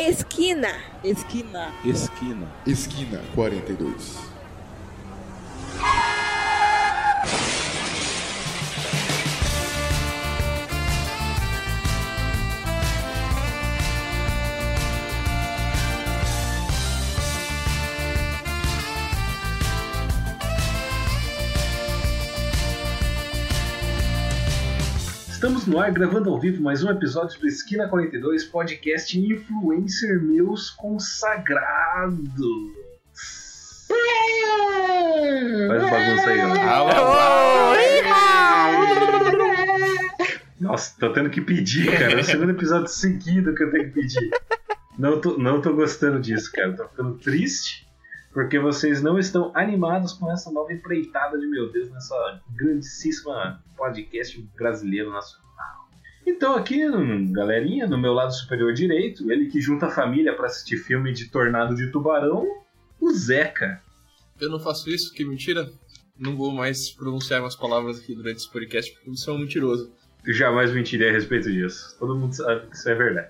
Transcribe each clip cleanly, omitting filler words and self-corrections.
Esquina. Esquina 42. Estamos no ar gravando ao vivo mais um episódio do Esquina 42, podcast Influencer Meus Consagrados. Faz bagunça aí, ó. Nossa, tô tendo que pedir, cara. É o segundo episódio seguido que eu tenho que pedir. Não tô gostando disso, cara. Tô ficando triste porque vocês não estão animados com essa nova empreitada de, meu Deus, nessa grandíssima podcast brasileiro nacional. Então aqui, galerinha, no meu lado superior direito, ele que junta a família pra assistir filme de Tornado de Tubarão, o Zeca. Eu não faço isso, que mentira. Não vou mais pronunciar umas palavras aqui durante esse podcast, porque você é um mentiroso. Eu jamais mentirei a respeito disso. Todo mundo sabe que isso é verdade.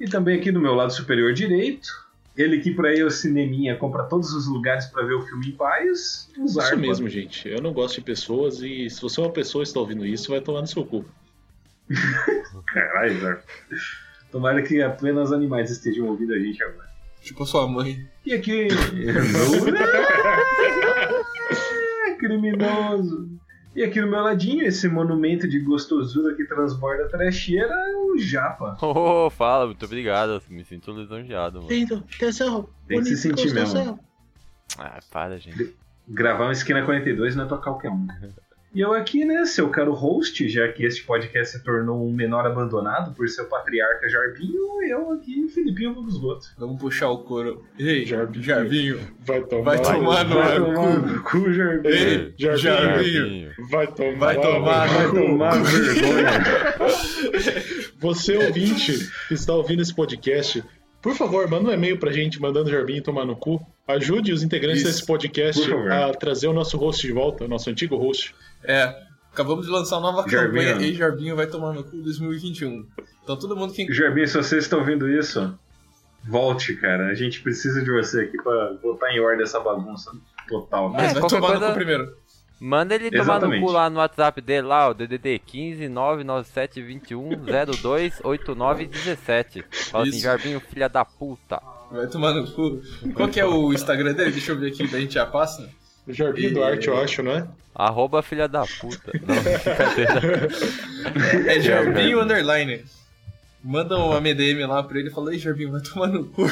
E também aqui no meu lado superior direito... Ele que pra ir ao cineminha compra todos os lugares pra ver o filme em paz. Isso mesmo, gente. Eu não gosto de pessoas e se você é uma pessoa e está ouvindo isso, vai tomar no seu cu. Caralho, Zarco. Tomara que apenas animais estejam ouvindo a gente agora. Tipo a sua mãe. E aqui... Criminoso. E aqui no meu ladinho, esse monumento de gostosura que transborda a trecheira, o Japa. Oh, fala, muito obrigado, me sinto lisonjeado, mano. Tem que se sentir mesmo. Ah, para, gente. Gravar uma Esquina 42 não é pra qualquer um. E eu aqui, né, seu caro host, já que este podcast se tornou um menor abandonado por seu patriarca Jarbinho, eu aqui, Filipinho Vagosgoto. Vamos puxar o couro. Ei, Jarbinho, vai tomar no cu, Jarbinho. Ei, Jarbinho, vai tomar vergonha. Você, ouvinte, que está ouvindo esse podcast, por favor, manda um e-mail pra gente mandando Jarbinho tomar no cu. Ajude os integrantes desse podcast a trazer o nosso host de volta, o nosso antigo host. É, acabamos de lançar uma nova campanha aí, Jarbinho vai tomar no cu 2021. Então todo mundo que... Jarbinho, se vocês estão vendo isso, volte, cara. A gente precisa de você aqui pra botar em ordem essa bagunça total. Mas vai tomar no cu primeiro. Manda ele tomar no cu lá no WhatsApp dele, lá, o DDD 15 99721 028917. Fala assim, Jarbinho, filha da puta. Vai tomar no cu. Qual que é o Instagram dele? Deixa eu ver aqui, daí a gente já passa. O Jarbinho Duarte, eu acho, não é? @ filha da puta. Não, é Jarbinho _ Manda uma MDM lá pra ele e fala, ei, Jarbinho, vai tomar no cu.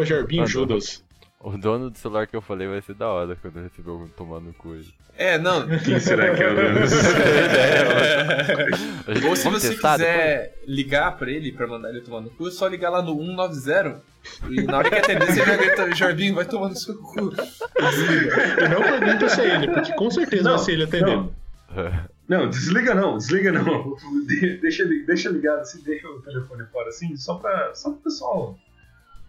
@ Jarbinho Judas. O dono do celular que eu falei vai ser da hora quando eu receber algum tomar no cu. É, não. Quem será que é o dono do celular? Ou se você quiser ligar pra ele, pra mandar ele tomar no cu, é só ligar lá no 190. E na hora que atender, você já grita, Jarbinho, vai tomar no seu cu. Eu não pergunto se é ele, porque com certeza vai ser ele atendendo. Não, desliga não. Deixa ligado, se deixa o telefone fora assim, só pro pessoal.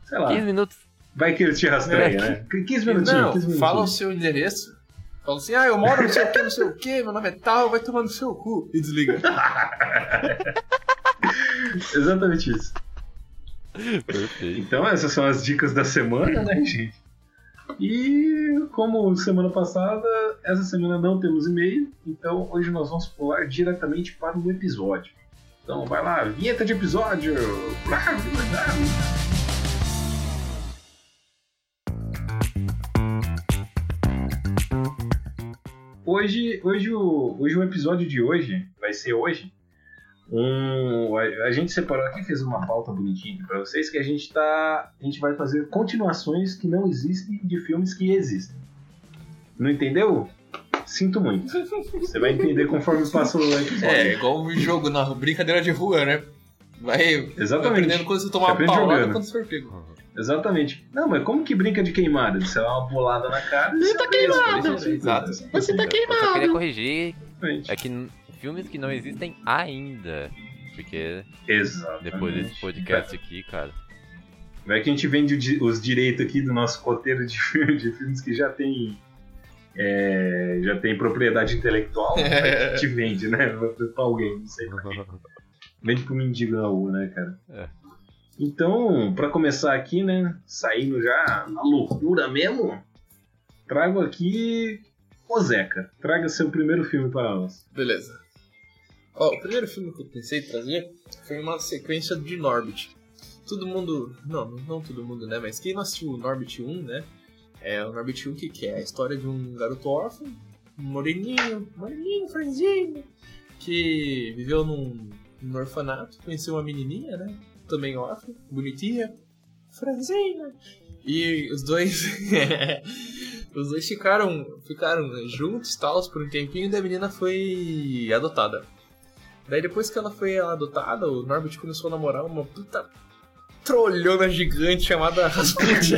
Sei lá. 15 minutos. Vai que ele te rastreia, né? 15 minutinhos. Não, 15 minutinhos. Fala o seu endereço. Fala assim, eu moro não sei o que, meu nome é tal, vai tomar no seu cu. E desliga. Exatamente isso. Perfeito. Então essas são as dicas da semana, né, gente? E como semana passada, essa semana não temos e-mail, então hoje nós vamos pular diretamente para o episódio. Então vai lá, vinheta de episódio! Hoje o episódio de hoje, vai ser hoje, a gente separou aqui, fez uma pauta bonitinha pra vocês, que a gente vai fazer continuações que não existem de filmes que existem. Não entendeu? Sinto muito. Você vai entender conforme passa o episódio. É, igual um jogo na brincadeira de rua, né? Vai aprendendo quando você tomar uma paulada, quando você for pego. Exatamente. Não, mas como que brinca de queimada? Você dá uma bolada na cara... Você tá queimado! Exato. Você tá queimado! Eu só queria corrigir... Exatamente. É que filmes que não existem ainda. Porque... Exatamente. Depois desse podcast aqui, cara... Vai que a gente vende os direitos aqui do nosso roteiro de filmes que já tem... já tem propriedade intelectual. Vai que te vende, né? Pra alguém, não sei pra quem. Vende pro mendigo na rua, né, cara? É. Então, para começar aqui, né, saindo já na loucura mesmo, trago aqui o Zeca. Traga seu primeiro filme para nós. Beleza. Ó, o primeiro filme que eu pensei em trazer foi uma sequência de Norbit. Todo mundo... Não todo mundo, né? Mas quem não assistiu o Norbit 1, né? É o Norbit 1 que é a história de um garoto órfão, um moreninho, franzinho, que viveu num orfanato, conheceu uma menininha, né? Também órfã, bonitinha, franzinha. E os dois... os dois ficaram juntos, tal, por um tempinho, e a menina foi adotada. Daí depois que ela foi adotada, o Norbit começou a namorar uma puta trolhona gigante chamada Rasputin.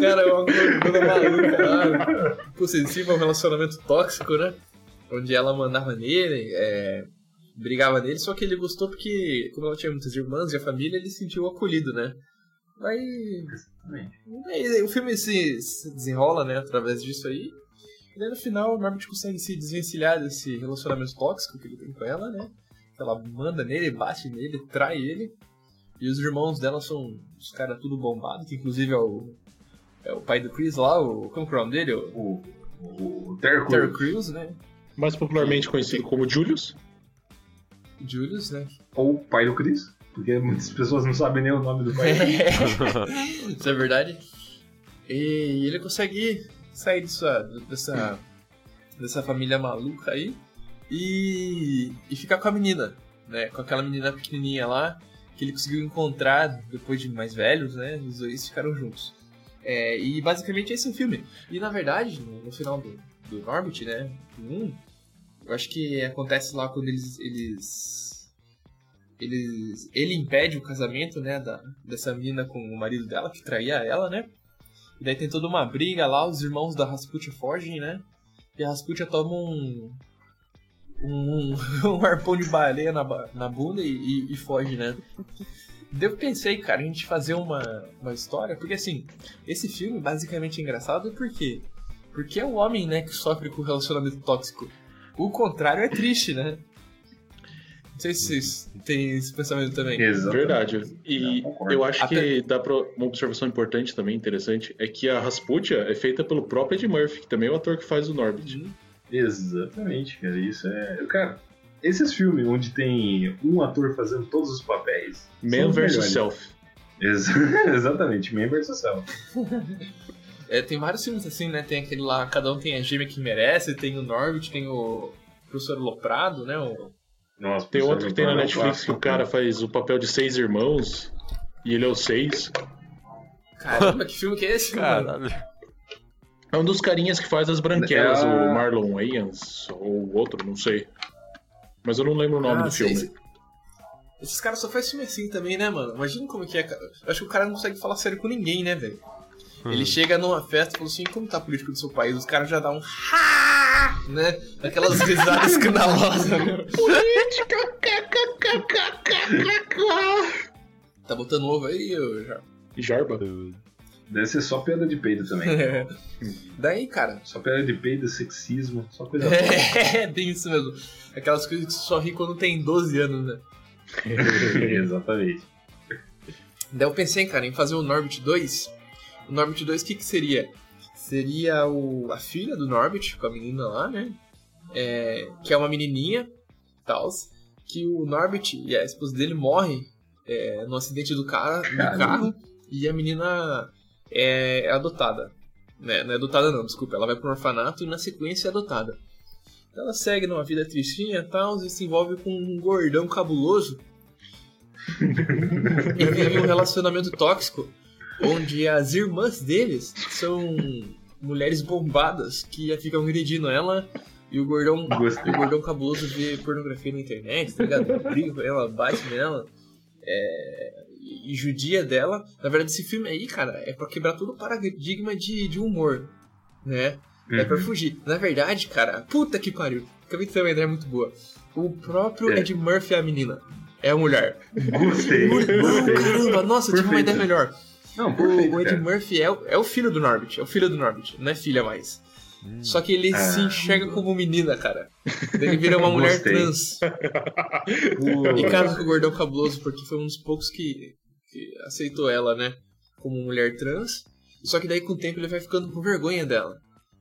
Cara, é uma coisa maluca. Por cima, um relacionamento tóxico, né? Onde ela mandava nele, brigava nele, só que ele gostou porque, como ela tinha muitas irmãs e a família, ele se sentiu acolhido, né? Aí o filme se desenrola, né, através disso aí. E daí no final o Norbit consegue se desvencilhar desse relacionamento tóxico que ele tem com ela, né? Ela manda nele, bate nele, trai ele. E os irmãos dela são os caras tudo bombados, que inclusive é o pai do Chris lá, como é o nome dele? O Terry Crews, né? Mais popularmente conhecido como Julius. Julius, né? Ou o pai do Chris, porque muitas pessoas não sabem nem o nome do pai dele. Isso é verdade. E ele consegue sair dessa família maluca aí. E ficar com a menina, né? Com aquela menina pequenininha lá, que ele conseguiu encontrar depois de mais velhos, né? Os dois ficaram juntos. E basicamente esse é o filme. E na verdade, no final do Norbit, né? Eu acho que acontece lá quando ele impede o casamento, né? Dessa menina com o marido dela, que traía ela, né? E daí tem toda uma briga lá, os irmãos da Rasputia fogem, né? E a Rasputia toma um arpão de baleia na bunda e foge, né? Eu pensei, cara, a gente fazer uma história, porque assim, esse filme basicamente é engraçado por quê? Porque é um homem, né, que sofre com relacionamento tóxico. O contrário é triste, né? Não sei se vocês têm esse pensamento também. Exatamente. Verdade. E eu acho que dá pra uma observação importante também, interessante, é que a Rasputia é feita pelo próprio Ed Murphy, que também é o ator que faz o Norbit. Exatamente, cara, isso é... Cara, esses filmes onde tem um ator fazendo todos os papéis... Man vs. Self. Exatamente, Man vs. Self. Tem vários filmes assim, né? Tem aquele lá, cada um tem a gêmea que merece, tem o Norbit, tem o Professor Aloprado, né? Nossa, tem outro que tem na Netflix que o cara faz o papel de 6 irmãos e ele é o 6. Caramba, que filme que é esse, mano? É um dos carinhas que faz as branquelas, o Marlon Wayans, ou outro, não sei. Mas eu não lembro o nome do filme. Esses caras só fazem filme assim também, né, mano? Imagina como que é, cara. Eu acho que o cara não consegue falar sério com ninguém, né, velho? Ele chega numa festa e fala assim, como tá a política do seu país? Os caras já dão um... né? Aquelas risadas escandalosas. Política! Tá botando ovo aí, ô Jarba? Deve ser só pedra de peido também. Daí, cara... Só pedra de peido, sexismo, só coisa... Bem isso mesmo. Aquelas coisas que você só ri quando tem 12 anos, né? Exatamente. Daí eu pensei, cara, em fazer o Norbit 2. O Norbit 2, o que seria? Seria a filha do Norbit, com a menina lá, né? Que é uma menininha, tals, que o Norbit e a esposa dele morrem no acidente do carro. E a menina... é adotada, né? Não é adotada não, desculpa, ela vai para um orfanato e na sequência é adotada. Ela segue numa vida tristinha e tal, e se envolve com um gordão cabuloso e vive um relacionamento tóxico onde as irmãs deles são mulheres bombadas que ficam agredindo ela e o gordão cabuloso vê pornografia na internet, tá ligado? Briga com ela, bate nela, e judia dela. Na verdade, esse filme aí, cara, é pra quebrar todo o paradigma de humor, né? Uhum. É pra fugir. Na verdade, cara, puta que pariu. Acabei de ter uma ideia muito boa. O próprio Ed Murphy é a menina. É a mulher. Gostei. Caramba, nossa, perfeito. Tive uma ideia melhor. Não, perfeito, o Ed Murphy é o filho do Norbit. É o filho do Norbit, não é filha mais. Só que ele se enxerga como menina, cara. Ele vira uma mulher trans. E casa com o Gordão Cabuloso, porque foi um dos poucos que aceitou ela, né? Como mulher trans. Só que daí com o tempo ele vai ficando com vergonha dela.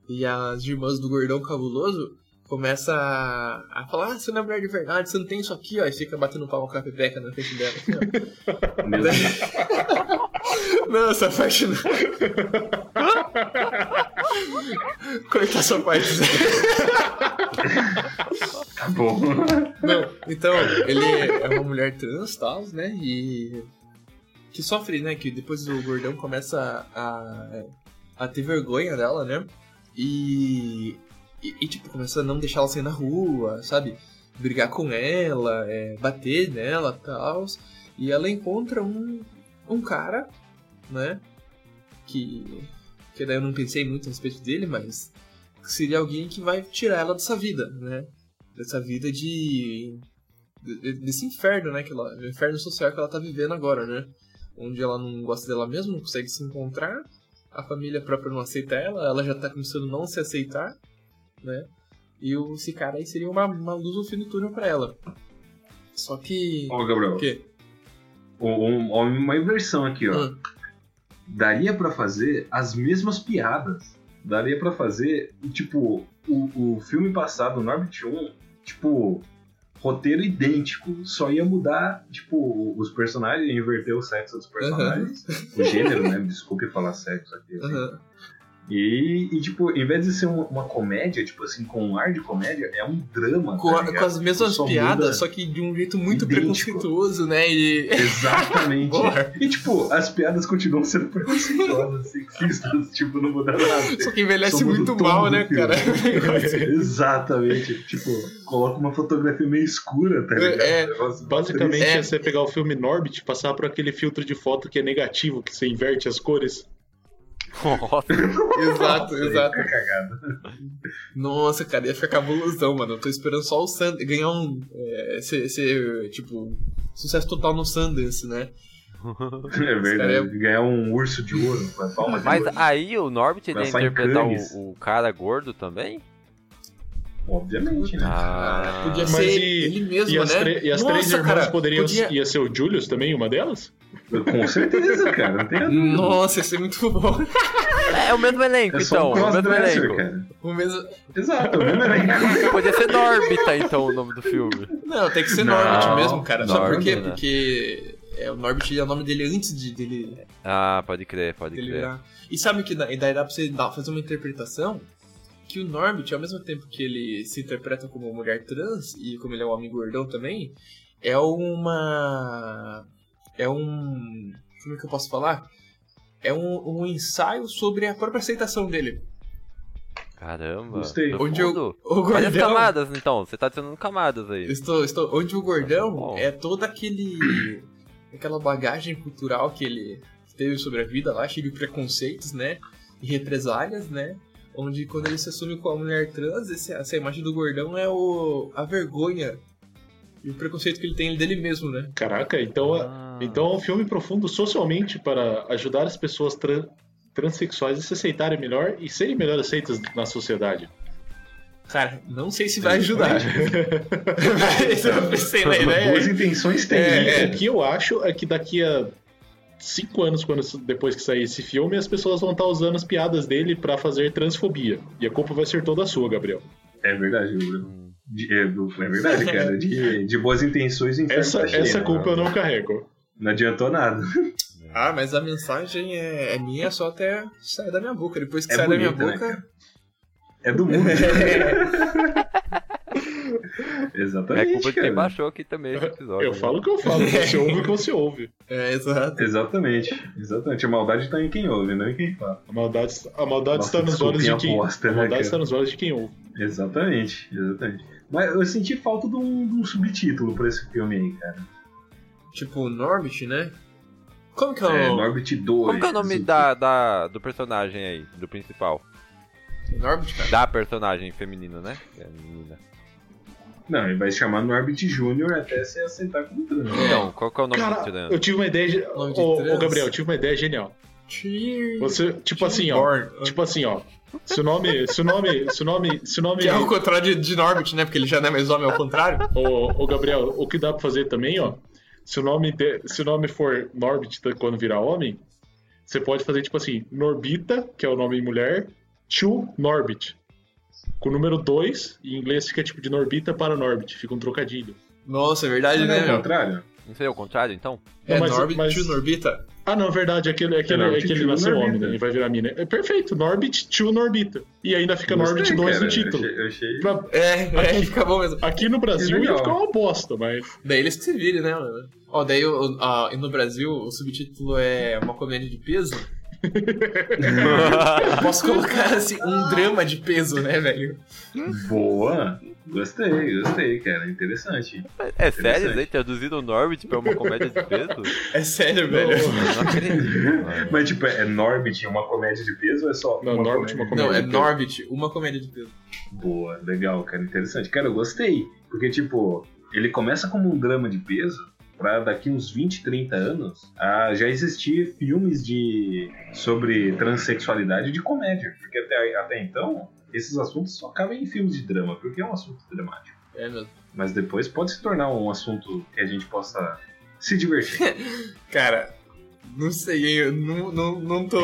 E as irmãs do Gordão Cabuloso começam a falar: ah, você não é mulher de verdade, você não tem isso aqui, ó. E fica batendo palma com a pepeca na frente dela. Assim, meu Deus. Não, essa parte não. Corta essa parte. Tá bom. Não, então, ele é uma mulher trans, tal, né? E que sofre, né? Que depois o Gordão começa a ter vergonha dela, né? E tipo, começa a não deixar ela sair na rua, sabe? Brigar com ela, bater nela, tal. E ela encontra um cara, né, que daí eu não pensei muito a respeito dele, mas seria alguém que vai tirar ela dessa vida, né, dessa vida desse inferno, né, inferno social que ela tá vivendo agora, né, onde ela não gosta dela mesma, não consegue se encontrar, a família própria não aceita ela, ela já tá começando a não se aceitar, né, e esse cara aí seria uma luz no fim do túnel pra ela. Só que... Ô, Gabriel. O quê? Uma inversão aqui, ó. Daria pra fazer as mesmas piadas. Daria pra fazer, tipo, o filme passado, o Norbit 1, tipo, roteiro idêntico, só ia mudar, tipo, os personagens, inverter o sexo dos personagens. O gênero, né? Desculpe falar sexo aqui. Assim. E, tipo, em vez de ser uma comédia, tipo assim, com um ar de comédia, é um drama. Com as mesmas piadas, só que de um jeito muito idêntico, preconceituoso, né? E... Exatamente. E, tipo, as piadas continuam sendo preconceituosas, sexistas, tipo, não muda nada. Só que envelhece muito mal, né, cara? Exatamente. Tipo, coloca uma fotografia meio escura, tá ligado? Basicamente, é você pegar o filme Norbit, passar por aquele filtro de foto que é negativo, que você inverte as cores. Exato, exato. Nossa, cara, ia ficar cabulosão, mano. Eu tô esperando só o Sundance ganhar tipo, sucesso total no Sundance, né? É verdade, ganhar um urso de ouro. Mas aí o Norbit ia interpretar o cara gordo também? Obviamente, né? Podia ser ele mesmo, né? E as três irmãs poderiam... Ia ser o Julius também, uma delas? Com certeza, cara. Não tem dúvida. Nossa, isso é muito bom. É o mesmo elenco, então. É o mesmo elenco. Cara. O mesmo... Exato, o mesmo elenco. Podia ser Norbita, então, o nome do filme. Não, tem que ser Norbit mesmo, cara. Sabe por quê? Né? Porque o Norbit é o nome dele antes dele... Ah, pode crer, pode crer. Virar. E sabe que daí dá pra você fazer uma interpretação que o Norbit, ao mesmo tempo que ele se interpreta como mulher trans e como ele é um homem gordão também, como é que eu posso falar? É um ensaio sobre a própria aceitação dele. Caramba. Gostei. Onde o Gordão... camadas, então. Você tá adicionando camadas aí. Estou. Onde o Gordão é toda aquela bagagem cultural que ele teve sobre a vida lá, cheio de preconceitos, né? E represálias, né? Onde quando ele se assume com a mulher trans, essa imagem do Gordão é a vergonha e o preconceito que ele tem dele mesmo, né? Caraca, então... Então é um filme profundo socialmente para ajudar as pessoas transexuais a se aceitarem melhor e serem melhor aceitas na sociedade. Cara, não sei se vai ajudar. Mas eu pensei na ideia. Boas intenções tem. O que eu acho é que daqui a 5 anos, depois que sair esse filme, as pessoas vão estar usando as piadas dele para fazer transfobia. E a culpa vai ser toda sua, Gabriel. É verdade, Gabriel. É verdade, cara. De boas intenções em essa culpa eu não carrego. Não adiantou nada. Ah, mas a mensagem é minha só até sair da minha boca. Depois que sai da minha boca... Né, é do mundo. Exatamente, é culpa de quem baixou aqui também esse episódio. Eu falo o que eu falo, você ouve o que você ouve. É, exato. Exatamente. A maldade está em quem ouve, não em quem fala. A maldade está nos olhos de quem ouve. A maldade está nos olhos de quem ouve. Exatamente. Mas eu senti falta de um subtítulo pra esse filme aí, cara. Tipo, Norbit, né? Como que é o nome? Norbit 2. Como que é o nome do personagem aí, do principal? Norbit, cara. Da personagem feminina, né? É menina. Não, ele vai se chamar Norbit Jr. até se aceitar como trans. Então, qual que é o nome do tirano? Eu tive uma ideia... Ô, Gabriel, eu tive uma ideia genial. Você, tipo assim, ó. Tipo assim, ó. Se o nome que é o contrário de Norbit, né? Porque ele já não é mais homem, ao contrário. Ô, Gabriel, o que dá pra fazer também, ó. Se o nome for Norbit quando virar homem, você pode fazer tipo assim, Norbita, que é o nome de mulher, to Norbit. Com o número 2, em inglês fica tipo de Norbita para Norbit, fica um trocadilho. Nossa, é verdade, né? É o contrário. Não seria o contrário, então? É, não, mas, Norbit to Norbita. Ah, não, verdade, é que ele nasceu homem, né? Ele vai virar mina. É perfeito, Norbit to Norbita. E ainda fica Norbit 2 no título. Eu achei... Aqui, fica bom mesmo. Aqui no Brasil ia ficar uma bosta, mas... Daí eles que se virem, né? Ó, daí no Brasil o subtítulo é uma comédia de peso. Posso colocar assim, um drama de peso, né, velho? Boa! Gostei, cara. Interessante. É sério, né? Traduzido o Norbit pra uma comédia de peso? É sério, velho. Não acredito. Mas, tipo, é Norbit uma comédia de peso ou é só uma Norbit uma comédia? Não, é Norbit uma comédia de peso. Boa, legal, cara. Interessante. Cara, eu gostei. Porque, tipo, ele começa como um drama de peso pra daqui uns 20, 30 anos já existir filmes sobre transexualidade de comédia. Porque até então... esses assuntos só cabem em filmes de drama, porque é um assunto dramático. É mesmo. Mas depois pode se tornar um assunto que a gente possa se divertir. Cara, não sei, eu não tô.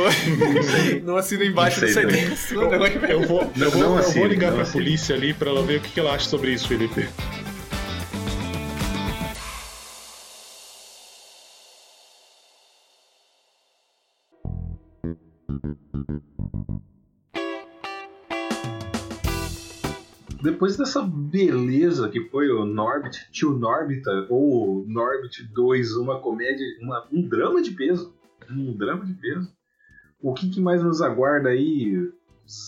Não assino embaixo dessa ideia. Eu vou ligar pra polícia ali pra ela ver o que ela acha sobre isso, Felipe. Depois dessa beleza que foi o Norbit to Norbita, ou Norbit 2, uma comédia, um drama de peso. O que mais nos aguarda aí,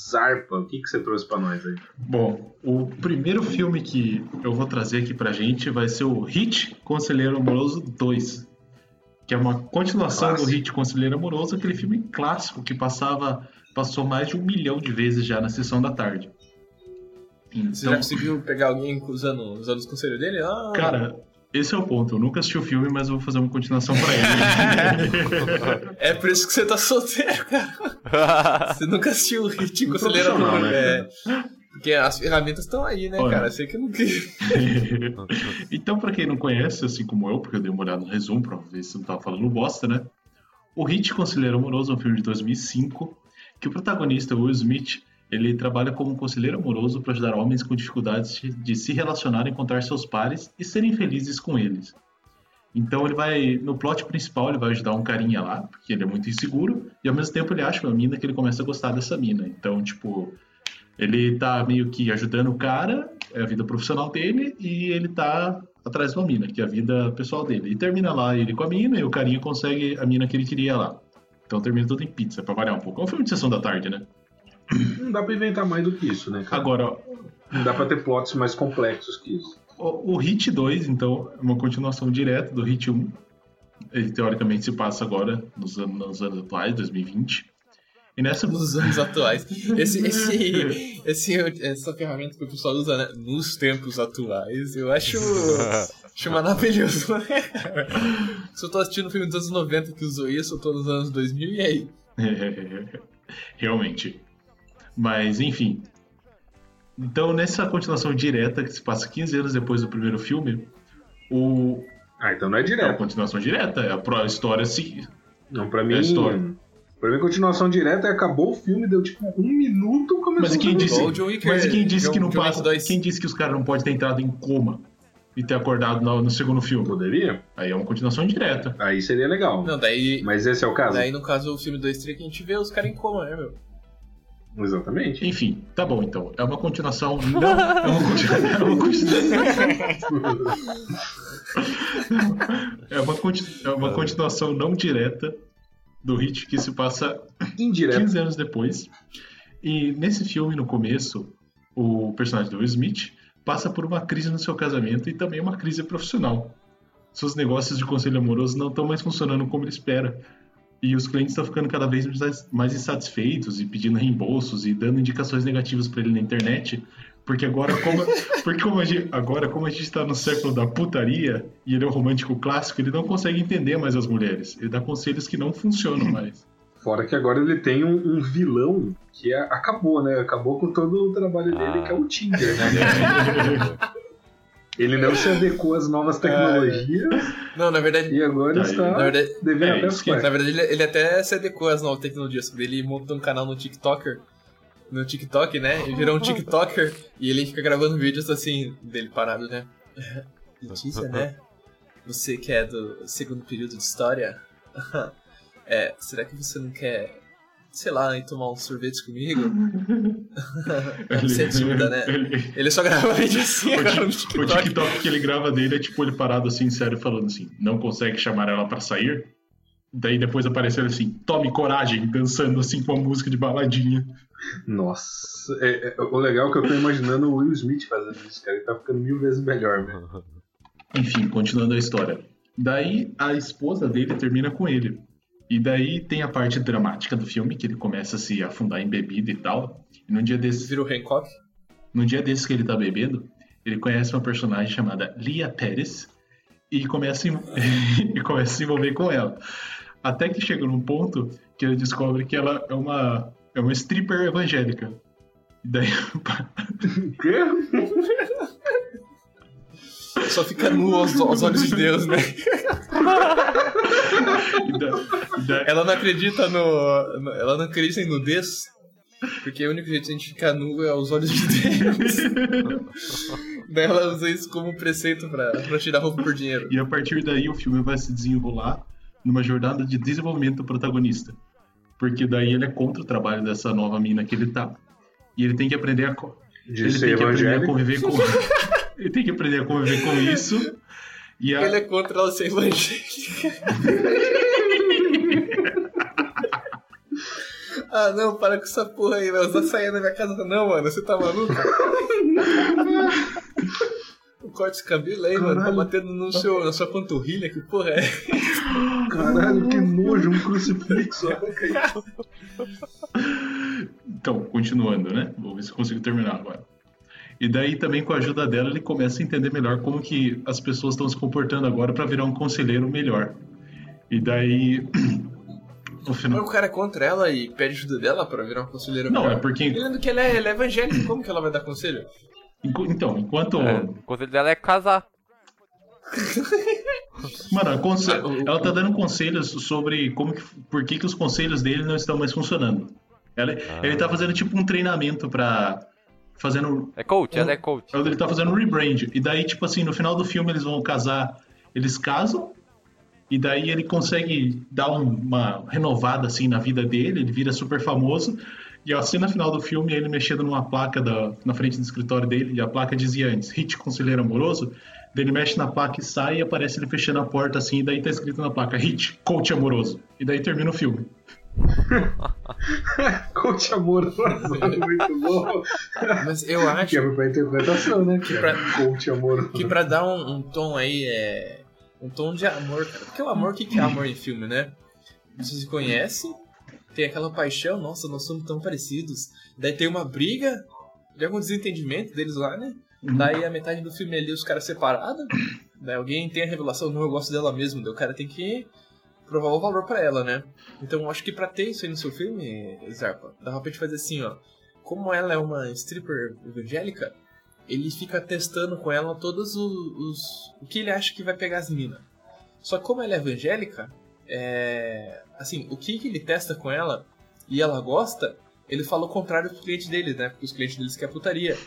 Zarpa? O que você trouxe pra nós aí? Bom, o primeiro filme que eu vou trazer aqui pra gente vai ser o Hit Conselheiro Amoroso 2, que é uma continuação do Hit Conselheiro Amoroso, aquele filme clássico que passou mais de 1 milhão de vezes já na sessão da tarde. Então, você já conseguiu pegar alguém usando os conselhos dele? Ah. Cara, esse é o ponto. Eu nunca assisti o filme, mas eu vou fazer uma continuação pra ele. É por isso que você tá solteiro, cara. Você nunca assistiu o Hit Conselheiro, não, né? Porque as ferramentas estão aí, né, olha, cara? Eu sei que eu não quis. Então, pra quem não conhece, assim como eu, porque eu dei uma olhada no resumo pra ver se não tava falando bosta, né? O Hit Conselheiro Amoroso é um filme de 2005 que o protagonista, Will Smith, ele trabalha como conselheiro amoroso para ajudar homens com dificuldades de se relacionar, encontrar seus pares e serem felizes com eles. Então ele vai, no plot principal, ele vai ajudar um carinha lá, porque ele é muito inseguro, e ao mesmo tempo ele acha uma mina que ele começa a gostar dessa mina. Então, tipo, ele tá meio que ajudando o cara, é a vida profissional dele, e ele tá atrás de uma mina, que é a vida pessoal dele. E termina lá ele com a mina, e o carinha consegue a mina que ele queria lá. Então termina tudo em pizza, pra variar um pouco. É um filme de sessão da tarde, né? Não dá pra inventar mais do que isso, né, cara? Agora, não dá pra ter plots mais complexos que isso. O Hit 2, então, é uma continuação direta do Hit 1. Ele, teoricamente, se passa agora, nos anos atuais, 2020. E nessa... Nos anos atuais. Essa ferramenta que o pessoal usa, né? Nos tempos atuais, eu acho maravilhoso, né, cara? Se eu tô assistindo um filme dos anos 90 que usou isso, eu tô nos anos 2000, e aí? Realmente. Mas, enfim. Então, nessa continuação direta, que se passa 15 anos depois do primeiro filme, o... Ah, então não é direta. É a continuação direta, é a história seguinte. Não, pra mim... É a história. Pra mim, continuação direta é acabou o filme, deu tipo 1 minuto e começou a quem disse que os caras não podem ter entrado em coma e ter acordado no segundo filme? Poderia. Aí é uma continuação direta. Aí seria legal. Não, daí... Mas esse é o caso? Daí, no caso, o filme 2, 3, que a gente vê os caras em coma, né, meu? Exatamente. Enfim, tá bom então. É uma continuação. Não, é uma continuação não direta do Hit que se passa indireta. 15 anos depois. E nesse filme, no começo, o personagem do Will Smith passa por uma crise no seu casamento e também uma crise profissional. Seus negócios de conselho amoroso não estão mais funcionando como ele espera. E os clientes estão ficando cada vez mais insatisfeitos e pedindo reembolsos e dando indicações negativas para ele na internet. Porque agora, como a gente está no século da putaria e ele é um romântico clássico, ele não consegue entender mais as mulheres. Ele dá conselhos que não funcionam mais. Fora que agora ele tem um vilão que acabou, né? Acabou com todo o trabalho dele, que é o Tinder, né? Ele não se adequou às novas tecnologias. Não, na verdade... E agora está... Na verdade, ele até se adequou às novas tecnologias. Ele montou um canal no TikTok, né? Ele virou um TikToker e ele fica gravando vídeos assim, dele parado, né? Notícia, né? Você que é do segundo período de história... será que você não quer, sei lá, ir tomar um sorvete comigo? Você é tímida, né? Ele só grava vídeo assim. O TikTok que ele grava dele é tipo ele parado assim, sério, falando assim, não consegue chamar ela pra sair? Daí depois apareceu ele assim, tome coragem, dançando assim com uma música de baladinha. Nossa, o legal é que eu tô imaginando o Will Smith fazendo isso, cara, ele tá ficando 1000 vezes melhor, velho. Enfim, continuando a história. Daí a esposa dele termina com ele. E daí tem a parte dramática do filme, que ele começa a se afundar em bebida e tal. E num dia desse... Virou Hancock? Num dia desse que ele tá bebendo, ele conhece uma personagem chamada Lia Pérez e começa a se envolver com ela. Até que chega num ponto que ele descobre que ela é uma stripper evangélica. E daí... Só fica nu aos olhos de Deus, né? Ela não acredita ela não acredita em nudez, porque o único jeito de a gente ficar nu é aos olhos de Deus. Daí ela usa isso como preceito pra tirar roupa por dinheiro. E a partir daí o filme vai se desenrolar numa jornada de desenvolvimento do protagonista, porque daí ele é contra o trabalho dessa nova mina que ele tá. E ele tem que aprender a conviver com ele tem que aprender a conviver com isso. E ele é contra ela ser evangélica. Ah, não, para com essa porra aí, velho. Você tá saindo da minha casa, não, mano. Você tá maluco? Corta esse cabelo aí, caralho, mano. Tá batendo na sua panturrilha, que porra é? Caralho, que nojo, um crucifixo. Então, continuando, né? Vou ver se eu consigo terminar agora. E daí também com a ajuda dela ele começa a entender melhor como que as pessoas estão se comportando agora pra virar um conselheiro melhor. E daí... no final... Mas o cara é contra ela e pede ajuda dela pra virar um conselheiro melhor? Não, é porque... Lembrando que ela é evangélica, como que ela vai dar conselho? Então, enquanto... o conselho dela é casar. Mano, ela tá dando conselhos sobre por que os conselhos dele não estão mais funcionando. Ele tá fazendo tipo um treinamento pra... ela é coach. Ele tá fazendo um rebrand. E daí, tipo assim, no final do filme eles vão casar. Eles casam. E daí ele consegue dar uma renovada, assim, na vida dele. Ele vira super famoso. E a cena final do filme é ele mexendo numa placa na frente do escritório dele. E a placa dizia antes, hit conselheiro amoroso. Daí ele mexe na placa e sai. E aparece ele fechando a porta, assim. E daí tá escrito na placa, hit, coach amoroso. E daí termina o filme. Coach amoroso, muito bom. Mas eu acho que é pra interpretação, né? Coach amoroso. Que pra dar um tom aí, um tom de amor, cara. Porque o amor, o que é amor em filme, né? Vocês se conhecem, tem aquela paixão, nossa, nós somos tão parecidos. Daí tem uma briga, de algum desentendimento deles lá, né? Daí a metade do filme ali os caras separados. Daí alguém tem a revelação, não, eu gosto dela mesmo. Daí o cara tem que provar o valor pra ela, né? Então acho que pra ter isso aí no seu filme, Zarpa, dá pra gente fazer assim, ó. Como ela é uma stripper evangélica, ele fica testando com ela todos o que ele acha que vai pegar as minas. Só que como ela é evangélica, assim, o que ele testa com ela e ela gosta, ele fala o contrário pro cliente dele, né? Porque os clientes deles querem putaria.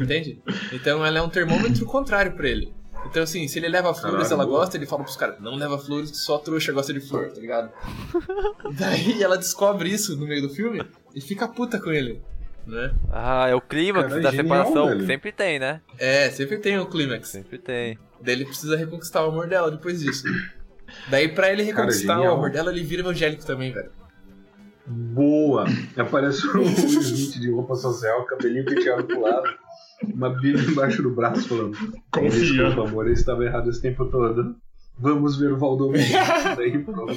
Entende? Então ela é um termômetro contrário pra ele. Então, assim, se ele leva flores, ela gosta, ele fala pros caras, não leva flores, só trouxa gosta de flor, tá ligado? Daí ela descobre isso no meio do filme e fica puta com ele, né? Ah, é o clímax da separação, velho. Sempre tem, né? Sempre tem o clímax. Sempre tem. Daí ele precisa reconquistar o amor dela depois disso. Daí pra ele reconquistar o amor dela, ele vira evangélico também, velho. Boa! Aparece o Smith de roupa social, cabelinho penteado pro lado. Uma bíblia embaixo do braço falando, desculpa, amor, eu estava errado esse tempo todo. Vamos ver o Valdomiro. Daí, pronto.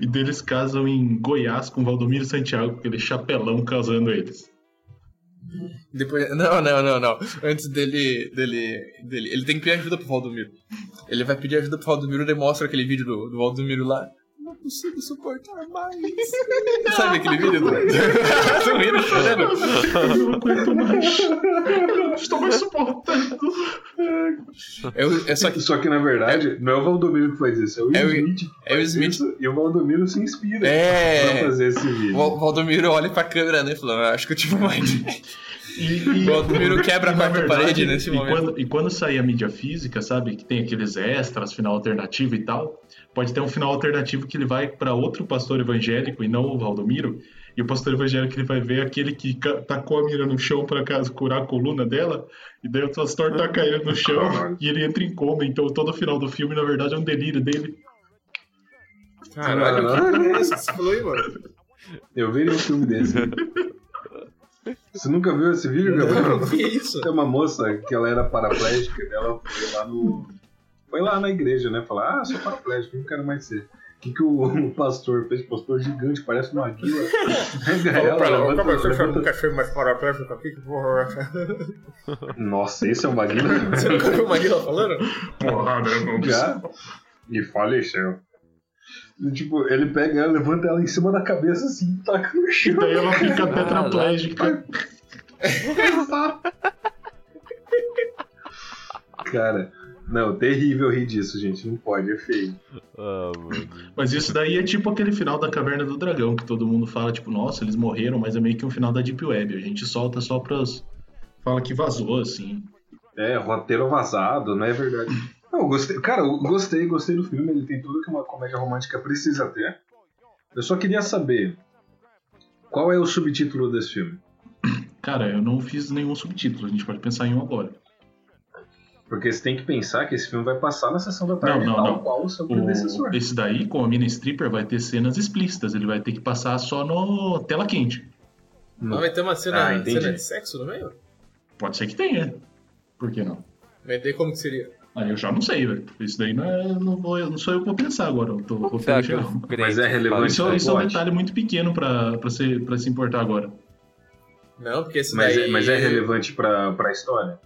E deles casam em Goiás com Valdomiro Santiago, aquele chapelão casando eles. Depois, não. Antes dele ele tem que pedir ajuda pro Valdomiro. Ele vai pedir ajuda pro Valdomiro, ele mostra aquele vídeo do Valdomiro lá. consigo suportar mais. Sabe aquele vídeo? Estão rindo, chorando. Eu não aguento mais. Eu não estou mais suportando. Só que, na verdade, não é o Valdomiro que faz isso, é o Smith. É o Smith. E o Valdomiro se inspira pra fazer esse vídeo. O Valdomiro olha pra câmera, né? E fala, acho que eu tive mais. E o Valdomiro quebra a quarta parede nesse momento. E quando sair a mídia física, sabe? Que tem aqueles extras, final alternativo e tal. Pode ter um final alternativo que ele vai para outro pastor evangélico e não o Valdomiro. E o pastor evangélico ele vai ver aquele que tacou a mira no chão para curar a coluna dela. E daí o pastor tá caindo no chão e ele entra em coma. Então todo o final do filme, na verdade, é um delírio dele. Caralho, que é isso que você falou aí, mano? Eu vejo um filme desse. Você nunca viu esse vídeo, Gabriel? O que é isso? Tem uma moça que ela era paraplégica, ela foi lá na igreja, né? Falar, sou paraplégico, não quero mais ser. O que o pastor fez? Pastor gigante, parece uma águia. Ela nunca foi mais paraplégico aqui, que porra. Nossa, esse é o Maguila? Você nunca viu o Maguila falando? Porrada, não. Já? E faleceu. Tipo, ele pega ela, levanta ela em cima da cabeça assim, taca no chão. E daí ela fica tetraplégica. Cara, não, terrível rir disso, gente. Não pode, é feio. Mas isso daí é tipo aquele final da Caverna do Dragão, que todo mundo fala, tipo, nossa, eles morreram, mas é meio que um final da Deep Web. A gente solta só pras... Fala que vazou, assim. É, roteiro vazado, não é verdade. Eu gostei, cara, eu gostei do filme. Ele tem tudo que uma comédia romântica precisa ter. Eu só queria saber qual é o subtítulo desse filme. Cara, eu não fiz nenhum subtítulo. A gente pode pensar em um agora. Porque você tem que pensar que esse filme vai passar na sessão da tarde. Não. Qual o seu predecessor? Esse daí, com a mina stripper, vai ter cenas explícitas. Ele vai ter que passar só no tela quente. Não vai ter uma cena de sexo no meio? Pode ser que tenha. Por que não? Vai ter como que seria? Ah, eu já não sei, velho. Isso daí não sou eu que vou pensar agora. Eu tô Mas é relevante. Isso é um detalhe muito pequeno pra se importar agora. Não, porque isso daí... Mas é relevante pra história?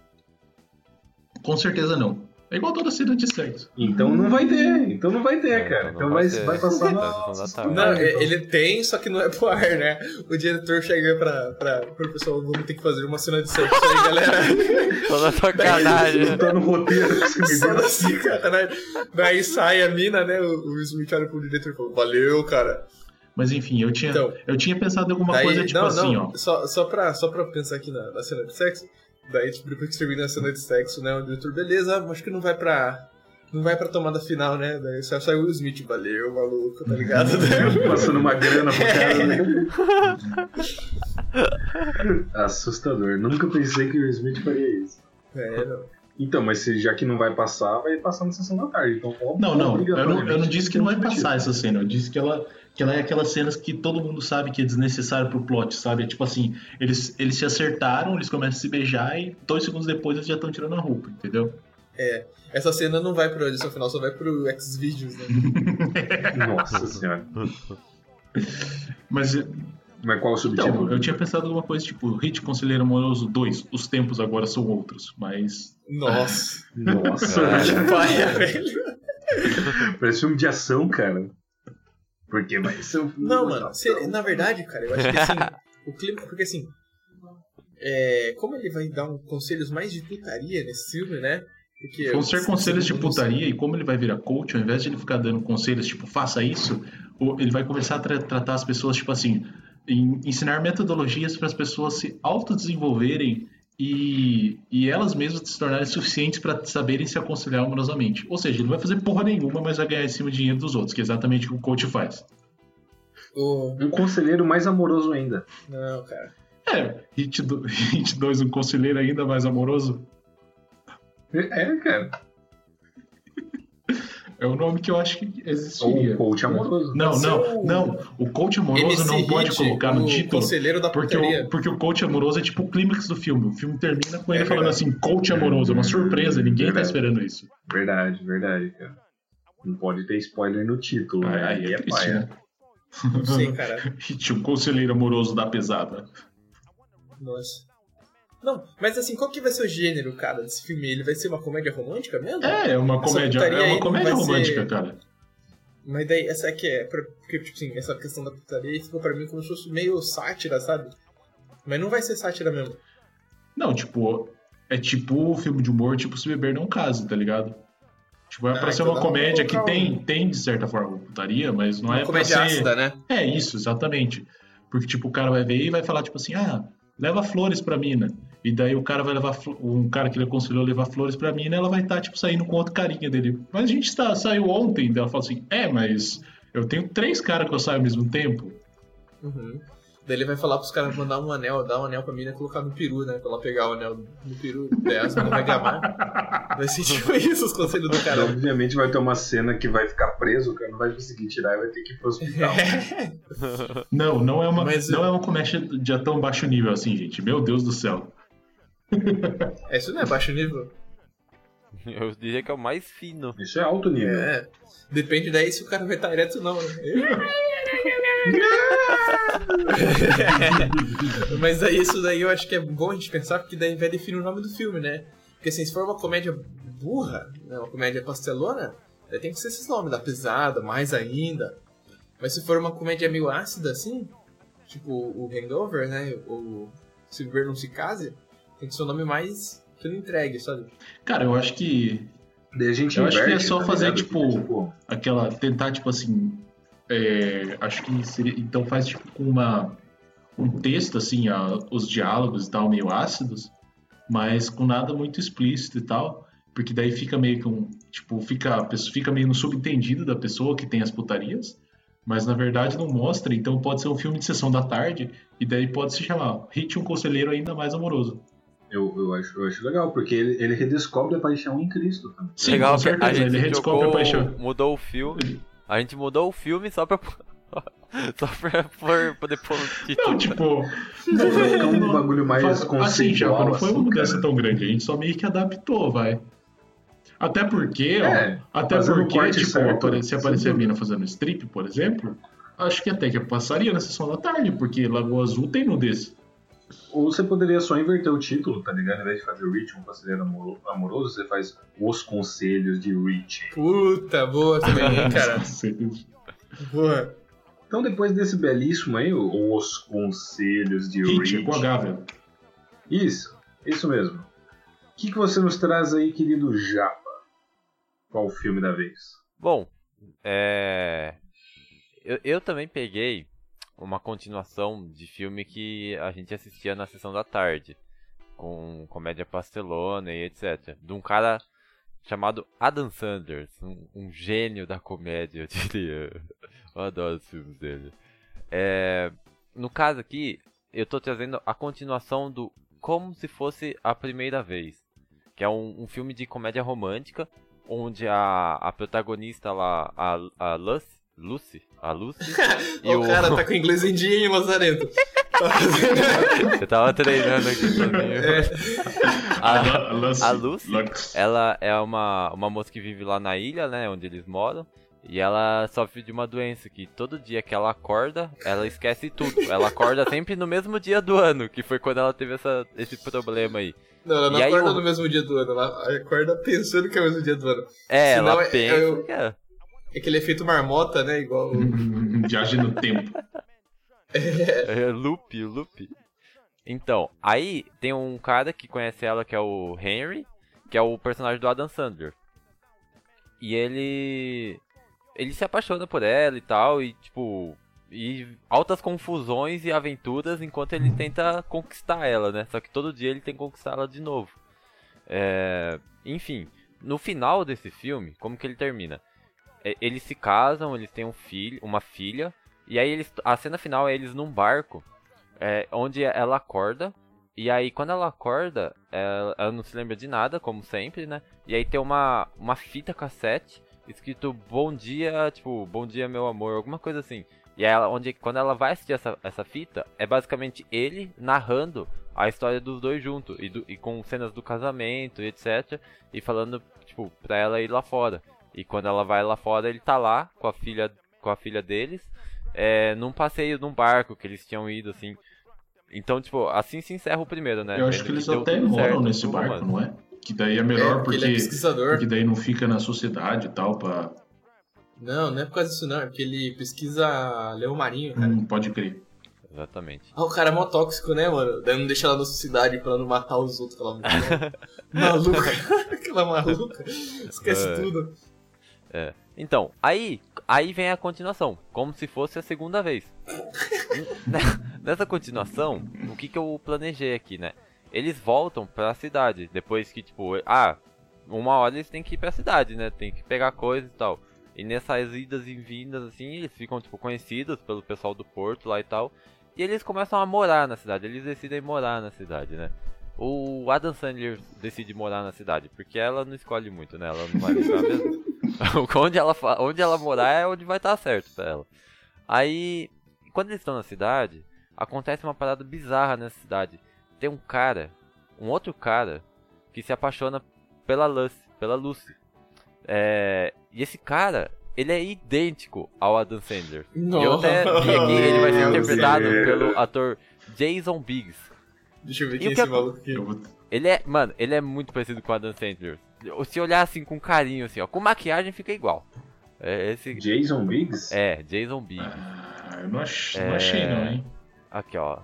Com certeza não. É igual toda cena de sexo. Então não vai ter. Cara. Então vai passar na... Não, ele tem, só que não é pro ar, né? O diretor chega pro pessoal, vamos ter que fazer uma cena de sexo aí, galera. Só na sacanagem. Daí, tá no roteiro. Só na sacanagem. Daí sai a mina, né? O Will Smith olha pro diretor e fala, valeu, cara. Mas enfim, eu tinha pensado em alguma coisa tipo assim, ó. Só pra pensar aqui na cena de sexo. Daí, tipo, depois que termina a cena de sexo, né? O diretor, beleza, acho que não vai pra tomada final, né? Daí só sai o Will Smith, valeu, maluco, tá ligado? Passando uma grana pro cara, né? Assustador. Nunca pensei que o Will Smith faria isso. É, não. Então, mas já que não vai passar na sessão da tarde. Então, óbvio, eu não disse que não vai passar essa cena. Eu disse que ela é aquelas cenas que todo mundo sabe que é desnecessário pro plot, sabe? É tipo assim, eles se acertaram, eles começam a se beijar e 2 segundos depois eles já estão tirando a roupa, entendeu? É, essa cena não vai pro edição final, só vai pro Xvideos, né? Nossa senhora. Mas qual o subtítulo? Então, eu tinha pensado em alguma coisa tipo Hit Conselheiro Amoroso 2, os tempos agora são outros, mas... Nossa, paia, velho. Parece filme de ação, cara. Porque vai ser um... Não, mano, na verdade, cara, eu acho que assim, o clima, porque assim, como ele vai dar conselhos mais de putaria nesse filme, né? Porque vão ser conselhos de putaria, e como ele vai virar coach, ao invés de ele ficar dando conselhos tipo, faça isso, ele vai começar a tratar as pessoas, tipo assim, ensinar metodologias para as pessoas se autodesenvolverem e elas mesmas se tornarem suficientes para saberem se aconselhar amorosamente. Ou seja, ele não vai fazer porra nenhuma, mas vai ganhar em cima do dinheiro dos outros, que é exatamente o que o coach faz. Um conselheiro mais amoroso ainda. Não, cara. É, Hit 2, um conselheiro ainda mais amoroso. É, cara. É o nome que eu acho que existiria. O coach amoroso. Não. O coach amoroso não pode colocar no título. Conselheiro da putaria. Porque o coach amoroso é tipo o clímax do filme. O filme termina com ele falando assim, coach amoroso. É uma surpresa, ninguém tá esperando isso. Verdade, cara. Não pode ter spoiler no título, né? Aí é paia. Não sei, cara. Tipo, o conselheiro amoroso da pesada. Nossa. Não, mas assim, qual que vai ser o gênero, cara, desse filme? Ele vai ser uma comédia romântica mesmo? É uma comédia romântica, cara. Mas daí, essa aqui é, porque, tipo assim, essa questão da putaria ficou pra mim como se fosse meio sátira, sabe? Mas não vai ser sátira mesmo. Não, tipo, é tipo o filme de humor, tipo Se Beber Não Case, tá ligado? Tipo, é pra ser uma comédia que tem, de certa forma, putaria, mas não uma é pra ser... Uma comédia ácida, né? É, isso, exatamente. Porque, tipo, o cara vai ver e vai falar, tipo assim, ah, leva flores pra mina. E daí o cara vai levar... Um cara que ele aconselhou a levar flores pra mina, ela vai estar, tipo, saindo com outro carinha dele. Mas a gente saiu ontem, daí ela fala assim, mas eu tenho 3 caras que eu saio ao mesmo tempo. Uhum. Daí ele vai falar pros caras mandar um anel, dar um anel pra mina e colocar no peru, né? Pra ela pegar o anel no peru dessa, não vai gamar. Vai ser tipo isso os conselhos do cara. Obviamente vai ter uma cena que vai ficar preso, o cara não vai conseguir tirar e vai ter que ir pro hospital. É. Não é uma, não é uma comédia de tão baixo nível assim, gente. Meu Deus do céu. Isso não é baixo nível? Eu diria que é o mais fino. Isso é alto nível. É. Depende daí se o cara vai estar ereto ou não. Mas aí isso daí eu acho que é bom a gente pensar, porque daí vai definir o nome do filme, né? Porque assim, se for uma comédia burra, né, uma comédia pastelona, daí tem que ser esses nomes, da pesada, mais ainda. Mas se for uma comédia meio ácida assim, tipo o Hangover, né? Ou Se Beber Não Case, tem que ser o nome mais que ele entregue, sabe? Cara, eu acho que a gente eu inverte, acho que é só tá fazer tipo aquela, tentar tipo assim. Acho que seria, então faz tipo com um texto assim, os diálogos e tal meio ácidos, mas com nada muito explícito e tal, porque daí fica meio que tipo, fica meio no subentendido da pessoa que tem as putarias, mas na verdade não mostra, então pode ser um filme de sessão da tarde e daí pode se chamar Hit um Conselheiro Ainda Mais Amoroso. Eu acho legal, porque ele redescobre a paixão em Cristo também. Sim, legal, com certeza, ele redescobre a paixão. Mudou o filme. A gente mudou o filme só pra poder pôr o título. Não, tipo... É um bagulho mais conceitual. Assim, não foi uma mudança tão grande. A gente só meio que adaptou, vai. Até porque, se aparecer a mina fazendo strip, por exemplo, acho que até que passaria na sessão da tarde, porque Lagoa Azul tem nudez. Ou você poderia só inverter o título, tá ligado? Ao invés de fazer o Rich, um conselheiro amoroso, você faz Os Conselhos de Rich. Puta, boa também, cara. Boa. Então depois desse belíssimo aí, Os Conselhos de Rich. Rich, com H, velho. Isso mesmo. O que você nos traz aí, querido Japa? Qual o filme da vez? Bom, eu também peguei uma continuação de filme que a gente assistia na sessão da tarde, com comédia pastelona e etc. De um cara chamado Adam Sandler, um gênio da comédia, eu diria. Eu adoro os filmes dele. No caso aqui, eu tô trazendo a continuação do Como Se Fosse a Primeira Vez, que é um filme de comédia romântica, onde a protagonista lá, a Lucy. E o cara tá com o inglês em dia, hein, Lazarento? Eu tava treinando aqui sozinho. A Lucy, ela é uma moça que vive lá na ilha, né, onde eles moram. E ela sofre de uma doença que todo dia que ela acorda, ela esquece tudo. Ela acorda sempre no mesmo dia do ano, que foi quando ela teve esse problema aí. Não, ela não acorda no mesmo dia do ano, ela acorda pensando que é o mesmo dia do ano. Senão ela pensa que é. É aquele efeito marmota, né? Igual... Viagem no tempo. Loop. Então, aí tem um cara que conhece ela, que é o Henry, que é o personagem do Adam Sandler. E ele se apaixona por ela e tal, e tipo... E altas confusões e aventuras enquanto ele tenta conquistar ela, né? Só que todo dia ele tem que conquistar ela de novo. Enfim, no final desse filme, como que ele termina? Eles se casam, eles têm um filho, uma filha, e aí a cena final é eles num barco, onde ela acorda, e aí quando ela acorda, ela não se lembra de nada, como sempre, né? E aí tem uma fita cassete, escrito bom dia, tipo, bom dia meu amor, alguma coisa assim. E aí quando ela vai assistir essa fita, é basicamente ele narrando a história dos dois juntos, e com cenas do casamento, etc, e falando, tipo, pra ela ir lá fora. E quando ela vai lá fora, ele tá lá com a filha deles, num passeio, num barco que eles tinham ido, assim. Então, tipo, assim se encerra o primeiro, né? Eu acho que eles até moram nesse barco, não é? Que daí é melhor porque daí não fica na sociedade e tal, pra... Não, não é por causa disso não, é porque ele pesquisa leão marinho, cara. Pode crer. Exatamente. Ah, o cara é mó tóxico, né, mano? Daí não deixa ela na sociedade pra não matar os outros, aquela mulher. Maluca. Aquela maluca. Esquece tudo. É. Então, aí vem a continuação. Como se fosse a segunda vez. Nessa continuação, o que eu planejei aqui, né? Eles voltam pra cidade. Depois que, tipo, uma hora eles têm que ir pra cidade, né? Tem que pegar coisa e tal. E nessas idas e vindas, assim, eles ficam, tipo, conhecidos pelo pessoal do porto lá e tal. E eles começam a morar na cidade, eles decidem morar na cidade, né? O Adam Sandler decide morar na cidade, porque ela não escolhe muito, né? Ela não vai morar mesmo. Onde ela morar é onde vai estar certo pra ela. Aí, quando eles estão na cidade, acontece uma parada bizarra nessa cidade. Tem um cara, um outro cara, que se apaixona pela Lucy. E esse cara, ele é idêntico ao Adam Sandler. Não. Eu até vi aqui, ele vai ser interpretado pelo ator Jason Biggs. Deixa eu ver quem é esse maluco aqui. Ele é muito parecido com o Adam Sandler. Se olhar assim com carinho, assim, ó, com maquiagem fica igual. Jason Biggs? É, Jason Biggs. Ah, eu não achei não, hein? Aqui, ó.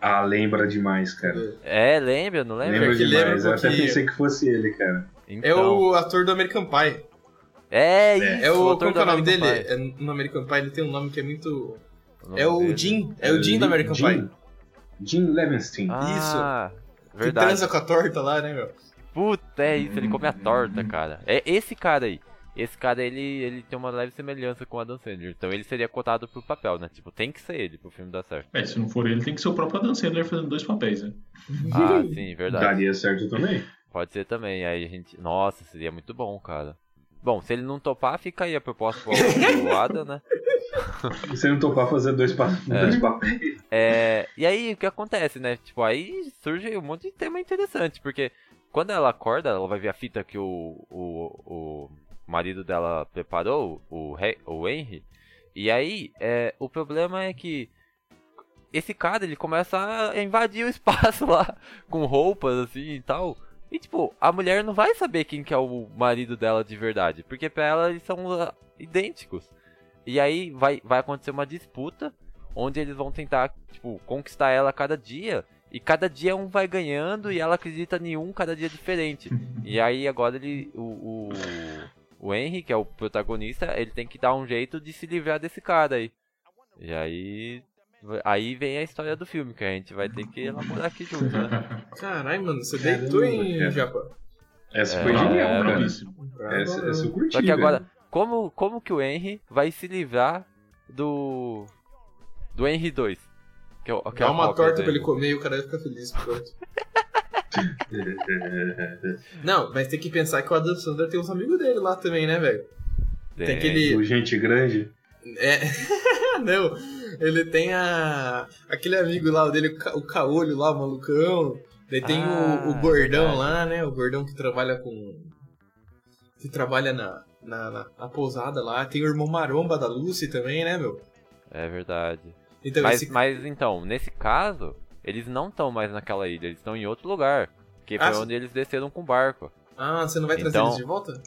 Ah, lembra demais, cara. É, lembra, não lembra? Lembra demais, eu até pensei que fosse ele, cara. Então... É o ator do American Pie. É isso, é o como que é o nome dele? No American Pie ele tem um nome que é muito... É o Jim do American Pie. Jim Levenstein. Ah, isso. Verdade. Que transa com a torta lá, né, meu? Puta, é isso, ele come a torta, cara. É esse cara aí. Esse cara, ele tem uma leve semelhança com o Adam Sandler. Então ele seria cotado pro papel, né? Tipo, tem que ser ele pro filme dar certo. É, se não for ele, tem que ser o próprio Adam Sandler fazendo dois papéis, né? Ah, sim, verdade. Daria certo também. Pode ser também, aí a gente... Nossa, seria muito bom, cara. Bom, se ele não topar, fica aí a proposta pro Adam, né? Se ele não topar, fazer dois papéis. E aí, o que acontece, né? Tipo, aí surge um monte de tema interessante, porque quando ela acorda, ela vai ver a fita que o marido dela preparou, o Henry. E aí, o problema é que esse cara, ele começa a invadir o espaço lá, com roupas, assim, e tal... E, tipo, a mulher não vai saber quem que é o marido dela de verdade, porque pra ela eles são idênticos. E aí vai acontecer uma disputa, onde eles vão tentar, tipo, conquistar ela a cada dia. E cada dia um vai ganhando e ela acredita em um cada dia diferente. E aí agora o Henry, que é o protagonista, ele tem que dar um jeito de se livrar desse cara aí. E aí... Aí vem a história do filme, que a gente vai ter que elaborar aqui junto, né? Caralho, mano, você deitou em Japão. Essa foi genial, cara. Essa eu curti. Só que agora, velho. Como que o Henry vai se livrar do Henry 2? Que é uma torta pra ele comer e o cara vai ficar feliz, pronto. Não, mas tem que pensar que o Adam Sandler tem uns amigos dele lá também, né, velho? Tem aquele... O Gente Grande. Não, ele tem aquele amigo lá dele, o Caolho lá, o malucão. Daí tem o gordão lá, né? O gordão que trabalha na pousada lá. Tem o irmão maromba da Lucy também, né, meu? É verdade. Então, mas então, nesse caso, eles não estão mais naquela ilha, eles estão em outro lugar. Que foi onde eles desceram com o barco. Ah, você não vai trazer eles de volta?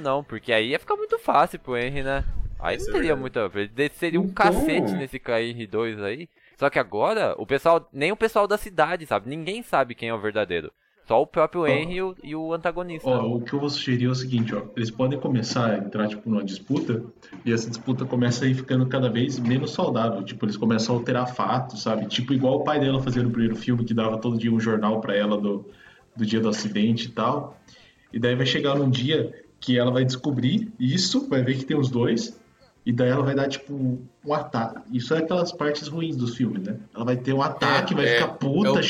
Não, porque aí ia ficar muito fácil pro Henry, né? Aí não teria muita... Seria um cacete nesse KR2 aí. Só que agora, o pessoal... Nem o pessoal da cidade sabe. Ninguém sabe quem é o verdadeiro. Só o próprio Henry e o antagonista. O que eu vou sugerir é o seguinte, ó. Eles podem começar a entrar, tipo, numa disputa. E essa disputa começa a ir ficando cada vez menos saudável. Tipo, eles começam a alterar fatos, sabe? Tipo, igual o pai dela fazia no primeiro filme, que dava todo dia um jornal pra ela do dia do acidente e tal. E daí vai chegar num dia que ela vai descobrir isso, vai ver que tem os dois... E daí ela vai dar, tipo, um ataque. Isso é aquelas partes ruins dos filmes, né? Ela vai ter um ataque, vai ficar puta,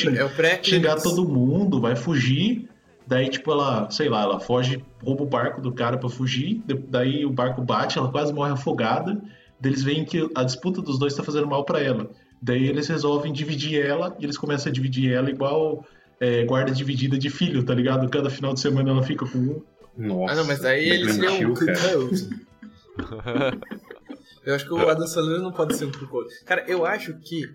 xingar todo mundo, vai fugir. Daí, tipo, ela, sei lá, ela foge, rouba o barco do cara pra fugir. Daí o barco bate, ela quase morre afogada. Daí eles veem que a disputa dos dois tá fazendo mal pra ela. Daí eles resolvem dividir ela, e eles começam a dividir ela igual guarda dividida de filho, tá ligado? Cada final de semana ela fica com um. Nossa. Ah, não, mas aí eles criam... Eu acho que o Adam Sandler não pode ser um truco. Cara, eu acho que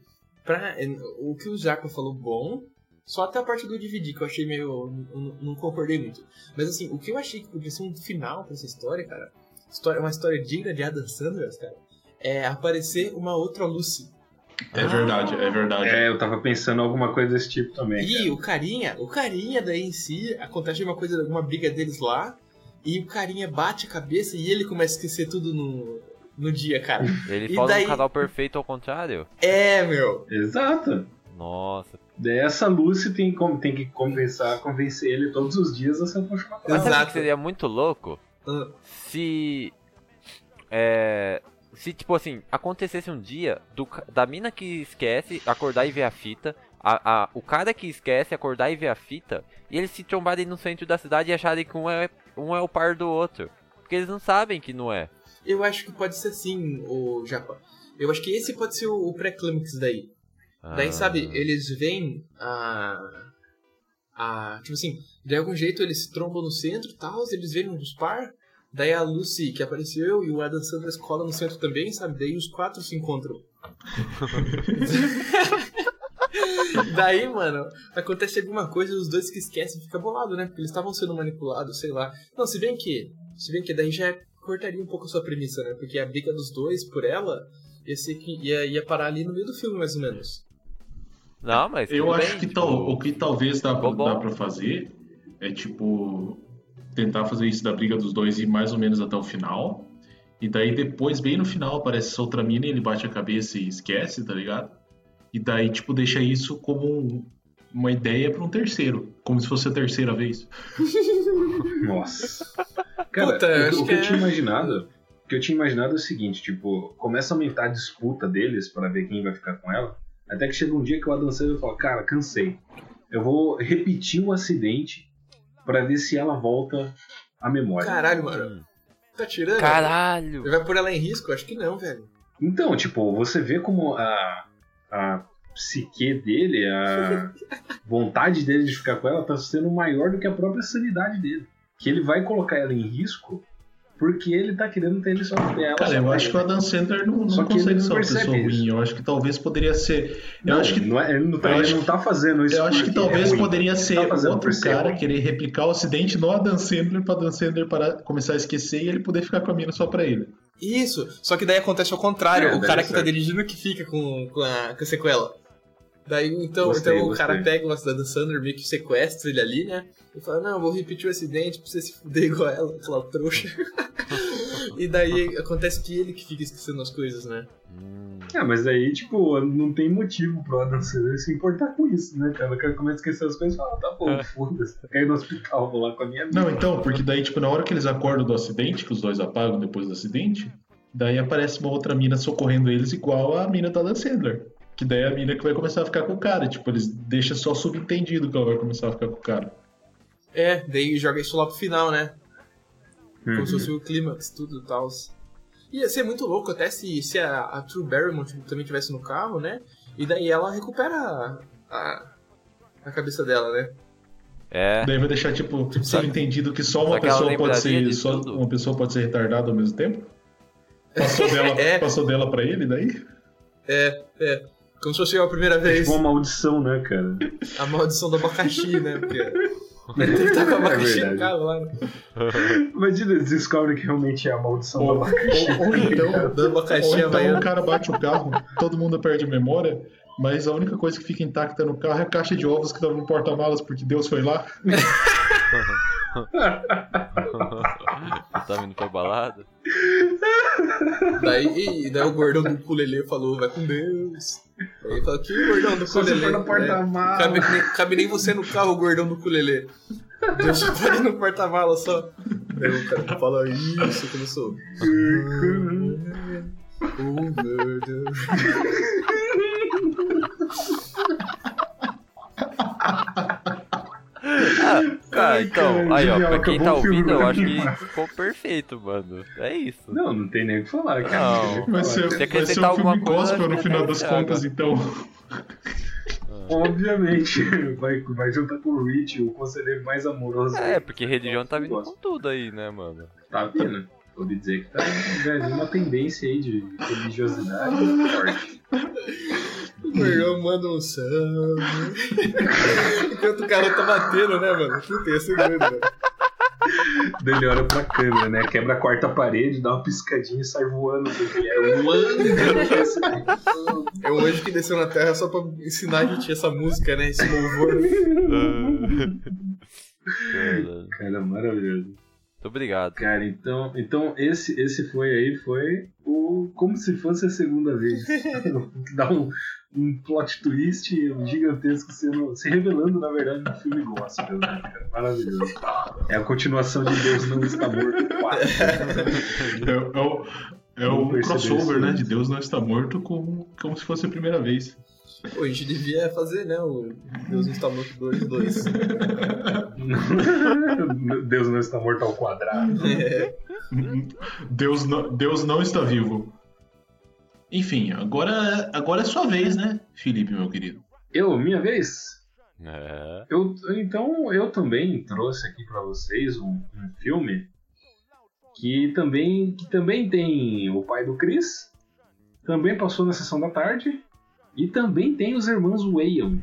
o que o Jaco falou bom, só até a parte do dividir, que eu achei meio... não concordei muito. Mas assim, o que eu achei que podia ser um final pra essa história, cara, uma história digna de Adam Sandler, cara, é aparecer uma outra Lucy. É verdade. É, eu tava pensando em alguma coisa desse tipo também. E cara, o carinha daí em si, acontece uma coisa, alguma briga deles lá, e o carinha bate a cabeça e ele começa a esquecer tudo no dia, cara. Ele faz daí um casal perfeito ao contrário. É, meu. Exato. Nossa. Daí essa Lucy tem que convencer ele todos os dias a se apaixonar. Mas sabe o que seria muito louco? Se, tipo assim, acontecesse um dia da mina que esquece acordar e ver a fita, o cara que esquece acordar e ver a fita, e eles se trombarem no centro da cidade e acharem que um é o par do outro. Porque eles não sabem que não é. Eu acho que pode ser assim, o Japa. Eu acho que esse pode ser o pré-clímax daí. Daí, sabe, eles vêm tipo assim, de algum jeito eles se trombam no centro e tal, eles vêm um dos par. Daí a Lucy, que apareceu, e o Adam Sandler cola no centro também, sabe? Daí os quatro se encontram. Daí, mano, acontece alguma coisa e os dois que esquecem ficam bolados, né? Porque eles estavam sendo manipulados, sei lá. Não, se bem que daí já cortaria um pouco a sua premissa, né? Porque a briga dos dois por ela ia parar ali no meio do filme, mais ou menos. Não, mas eu acho bem, que o que talvez dá pra fazer é, tipo, tentar fazer isso da briga dos dois e ir mais ou menos até o final. E daí depois, bem no final, aparece essa outra mina e ele bate a cabeça e esquece, tá ligado? E daí, tipo, deixa isso como uma ideia pra um terceiro. Como se fosse a terceira vez. Nossa. Cara, puta, o que eu tinha imaginado... O que eu tinha imaginado é o seguinte, tipo, começa a aumentar a disputa deles pra ver quem vai ficar com ela. Até que chega um dia que o Adam Sandler fala, cara, cansei. Eu vou repetir um acidente pra ver se ela volta à memória. Caralho, mano. Tá tirando? Caralho. Vai pôr ela em risco? Acho que não, velho. Então, tipo, você vê como a psique dele, a vontade dele de ficar com ela tá sendo maior do que a própria sanidade dele. Que ele vai colocar ela em risco porque ele tá querendo ter ele só com ela. Cara, eu acho que o Adam Sandler não consegue ser uma pessoa ruim. Eu acho que talvez poderia ser... Ele não tá fazendo isso. Eu acho que talvez poderia ser outro cara querer replicar o acidente no Adam Sandler pra Adam Sandler começar a esquecer e ele poder ficar com a mina só pra ele. Isso, só que daí acontece ao contrário. O cara que tá dirigindo que fica com a sequela. Daí, então o cara pega o Adam Sandler, meio que sequestra ele ali, né? E fala, não, vou repetir o acidente pra você se fuder igual ela, aquela trouxa. E daí acontece que ele que fica esquecendo as coisas, né? É, mas aí, tipo, não tem motivo pro Adam Sandler se importar com isso, né, cara? O cara começa a esquecer as coisas e fala, tá bom, foda-se, caí no hospital, vou lá com a minha amiga. Não, então, porque daí, tipo, na hora que eles acordam do acidente, que os dois apagam depois do acidente, daí aparece uma outra mina socorrendo eles igual a mina do Adam Sandler. Que daí é a mina que vai começar a ficar com o cara. Tipo, eles deixam só subentendido que ela vai começar a ficar com o cara. É, daí joga isso lá pro final, né? Como se fosse o clímax, tudo e tal. Ia ser muito louco até se a Drew Barrymore também estivesse no carro, né? E daí ela recupera a cabeça dela, né? É. Daí vai deixar, tipo subentendido que só uma pessoa pode ser... Só uma pessoa pode ser retardada ao mesmo tempo? Passou dela pra ele, daí? É. Como se fosse a primeira vez. É tipo uma maldição, né, cara? A maldição do abacaxi, né? Porque ele tem que estar com o abacaxi no carro lá. Imagina, eles descobrem que realmente é a maldição do abacaxi. Ou então o cara bate o carro, todo mundo perde a memória, mas a única coisa que fica intacta no carro é a caixa de ovos que estava no porta-malas, porque Deus foi lá. Tá vindo pra balada? Daí o gordão do ukulele falou, vai com Deus. Aí ele falou, que gordão do ukulele? Cabe nem você no carro, gordão do ukulele. Deus tá ali no porta-mala só. Daí o cara falou isso, começou. Oh, meu Deus. Cara, então, aí ó, pra quem tá ouvindo, eu acho que ficou perfeito, mano. É isso. Não tem nem o que falar, cara. Vai ser um filme gospel no final das contas, então. Obviamente, vai juntar com o Rich, o conselheiro mais amoroso. É, porque religião tá vindo com tudo aí, né, mano? Tá vindo. Vou dizer que tá ganhando uma tendência aí de religiosidade forte. O Bergão manda um samba. Enquanto o cara tá batendo, né, mano? Puta, ia ser doido, velho. Ele olha pra câmera, né? Quebra a quarta parede, dá uma piscadinha e sai voando. É um anjo. É um anjo que desceu na Terra só pra ensinar a gente essa música, né? Esse louvor. Cara, maravilhoso. Muito obrigado. Cara, então esse foi o Como Se Fosse a Segunda Vez. Dá um plot twist gigantesco se revelando, na verdade, no filme gospel, né, cara? Maravilhoso. É a continuação de Deus Não Está Morto 4. É o crossover, né? De Deus Não Está Morto como se fosse a primeira vez. Pô, a gente devia fazer, né, o Deus Não Está Morto 2. Deus Não Está Morto ao quadrado. É. Deus não está vivo. Enfim, agora é sua vez, né, Felipe, meu querido? Minha vez? É. Eu também trouxe aqui pra vocês um filme que também tem o pai do Chris, também passou na sessão da tarde, e também tem os irmãos Wayans.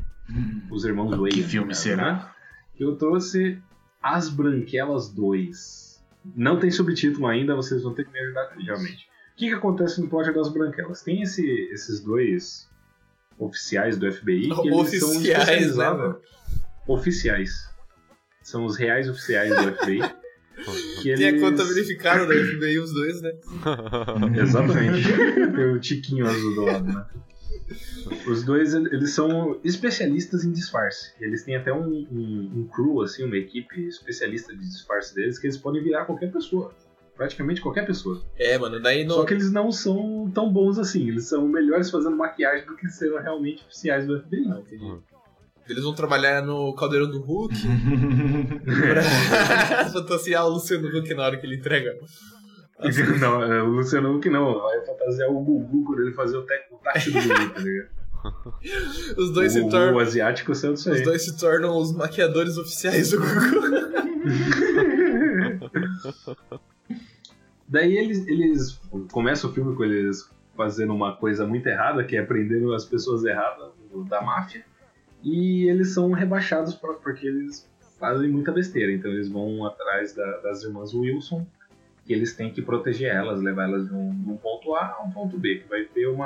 Os irmãos Wayans. Que filme, cara, será? Eu trouxe As Branquelas 2. Não tem subtítulo ainda, vocês vão ter que me ajudar realmente. O que acontece no plot das Branquelas? Tem esses dois oficiais do FBI que eles são especializados. Oficiais. São os reais oficiais do FBI. Tem a conta verificada do FBI, os dois, né? Exatamente. Tem o tiquinho azul do lado, né? Os dois, eles são especialistas em disfarce. Eles têm até um crew, assim, uma equipe especialista de disfarce deles, que eles podem virar qualquer pessoa. Praticamente qualquer pessoa. É, mano, daí não... Só que eles não são tão bons assim. Eles são melhores fazendo maquiagem do que serão realmente oficiais do FBI. Ah, entendi. Eles vão trabalhar no Caldeirão do Hulk pra fantasiar o Luciano Huck na hora que ele entrega. Não, o Luciano Huck não. Vai fantasiar o Gugu quando ele fazer o táxi do Gugu, tá ligado? Os dois se tornam... O asiático sendo isso aí. Os dois se tornam os maquiadores oficiais do Gugu. Daí eles começam o filme com eles fazendo uma coisa muito errada, que é prendendo as pessoas erradas da máfia, e eles são rebaixados porque eles fazem muita besteira. Então eles vão atrás das irmãs Wilson, que eles têm que proteger elas, levar elas de um ponto A a um ponto B, que vai ter um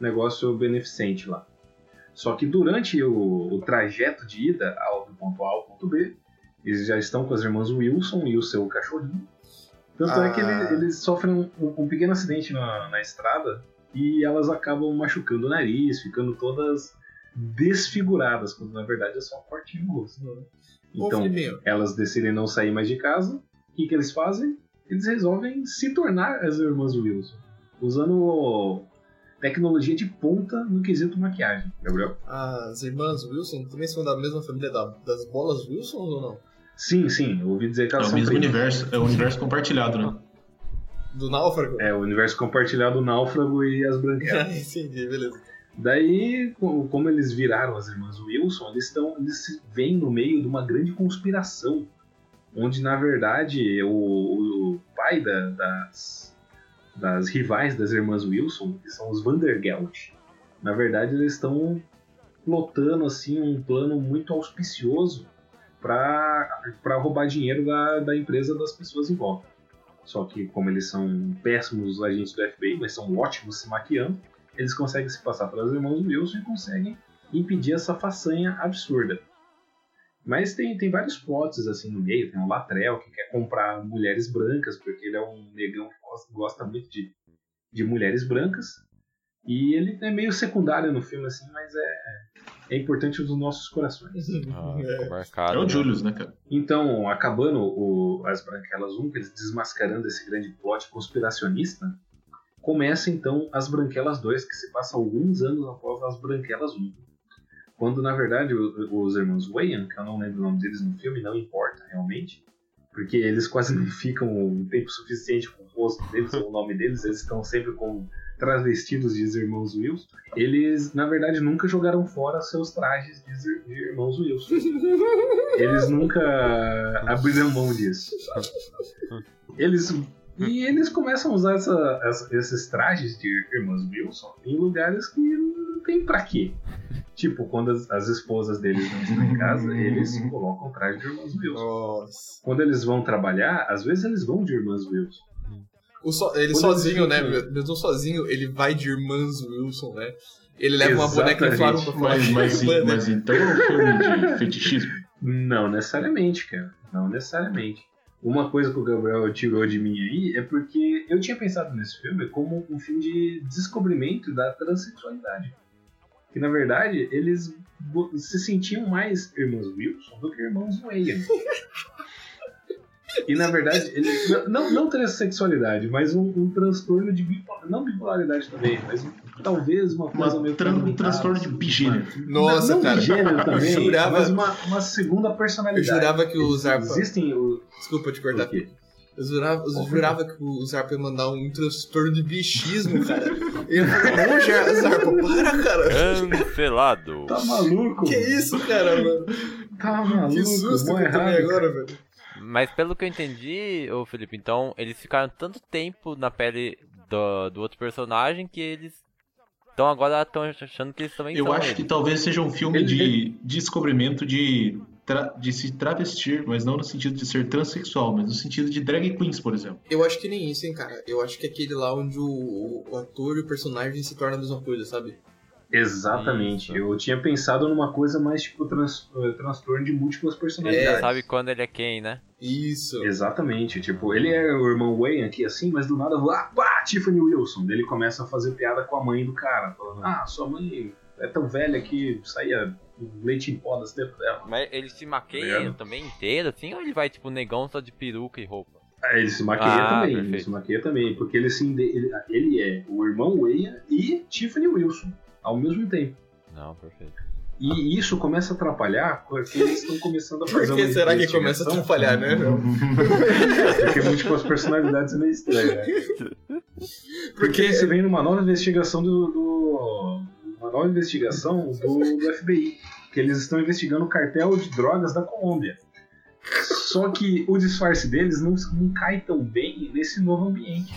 negócio beneficente lá. Só que durante o trajeto de ida do ponto A ao ponto B, eles já estão com as irmãs Wilson e o seu cachorrinho. Tanto é que eles sofrem um pequeno acidente na estrada e elas acabam machucando o nariz, ficando todas desfiguradas, quando na verdade é só um cortinho no rosto. Né? Então, elas decidem não sair mais de casa. O que eles fazem? Eles resolvem se tornar as irmãs Wilson, usando tecnologia de ponta no quesito maquiagem. Gabriel? As irmãs Wilson também são da mesma família das bolas Wilson ou não? Sim, eu ouvi dizer que elas são... É o mesmo universo, é o universo compartilhado, né? Do Náufrago? É, o universo compartilhado, o Náufrago e as Branquelas. Entendi, beleza. Daí, como eles viraram as irmãs Wilson, eles se veem no meio de uma grande conspiração, onde, na verdade, o pai das rivais das irmãs Wilson, que são os Vandergelt, na verdade, eles estão plotando, assim, um plano muito auspicioso para roubar dinheiro da empresa das pessoas em volta. Só que como eles são péssimos agentes do FBI, mas são ótimos se maquiando, eles conseguem se passar pelas irmãs Wilson e conseguem impedir essa façanha absurda. Mas tem vários plots assim no meio. Tem um Latrell que quer comprar mulheres brancas, porque ele é um negão que gosta muito de mulheres brancas. E ele é meio secundário no filme, assim, mas é importante nos nossos corações. Ficou marcado, é o Julius, né, cara? Então, acabando as Branquelas 1, eles desmascarando esse grande plot conspiracionista, começa, então, as Branquelas 2, que se passa alguns anos após as Branquelas 1. Quando, na verdade, os irmãos Wayans, que eu não lembro o nome deles no filme, não importa, realmente, porque eles quase não ficam um tempo suficiente com o rosto deles ou o nome deles, eles estão sempre com... travestidos de irmãos Wilson, eles, na verdade, nunca jogaram fora seus trajes de irmãos Wilson. Eles nunca abriram mão disso. Eles E eles começam a usar esses trajes de irmãs Wilson em lugares que não tem pra quê. Tipo, quando as esposas deles não estão em casa, eles colocam o traje de irmãs Wilson. Nossa. Quando eles vão trabalhar, às vezes eles vão de irmãs Wilson. Ele quando sozinho, eles... né? Mesmo sozinho, ele vai de irmãs Wilson, né? Ele leva uma boneca inflável pra fora. Mas então é um filme de fetichismo? Não necessariamente, cara. Não necessariamente. Uma coisa que o Gabriel tirou de mim aí é porque eu tinha pensado nesse filme como um filme de descobrimento da transexualidade. Que, na verdade, eles se sentiam mais irmãos Wilson do que irmãos Wayne. E, na verdade, eles, não transexualidade, mas um transtorno de bipolaridade. Não bipolaridade também, mas talvez uma coisa meio... Um transtorno de bigênero. Nossa, não, cara. Não bigênero também, eu jurava, mas uma segunda personalidade. Eu jurava que o Zarpa... Existem o... Desculpa te cortar aqui. Eu jurava que o Zarpa ia mandar um transtorno de bichismo, cara. Eu falei, Zarpa, para, cara. Cancelado. Tá maluco? Que isso, cara, mano? Tá maluco. Que susto que eu tomei agora, velho. Mas pelo que eu entendi, ô Felipe, então, eles ficaram tanto tempo na pele do outro personagem que eles estão agora achando que eles também são. Eu acho que talvez seja um filme de descobrimento de se travestir, mas não no sentido de ser transexual, mas no sentido de drag queens, por exemplo. Eu acho que nem isso, hein, cara. Eu acho que é aquele lá onde o ator e o personagem se tornam a mesma coisa, sabe? Exatamente, isso. Eu tinha pensado numa coisa mais tipo transtorno de múltiplas personalidades. É, sabe quando ele é quem, né? Isso. Exatamente, tipo, ele é o irmão Wayne aqui assim, mas do nada, pá, Tiffany Wilson. Ele começa a fazer piada com a mãe do cara, falando, sua mãe é tão velha que saía leite em pó das dentro dela. Mas ele se maqueia também inteiro, assim, ou ele vai tipo negão só de peruca e roupa? Ele se maqueia também, perfeito. Ele se maqueia também, porque ele é o irmão Wayne e Tiffany Wilson ao mesmo tempo. Não, perfeito. E isso começa a atrapalhar porque eles estão começando a fazer. Por que será que começa a atrapalhar, né? Porque múltiplas personalidades é meio estranho. Porque isso vem numa nova investigação do FBI, que eles estão investigando o cartel de drogas da Colômbia. Só que o disfarce deles não cai tão bem nesse novo ambiente.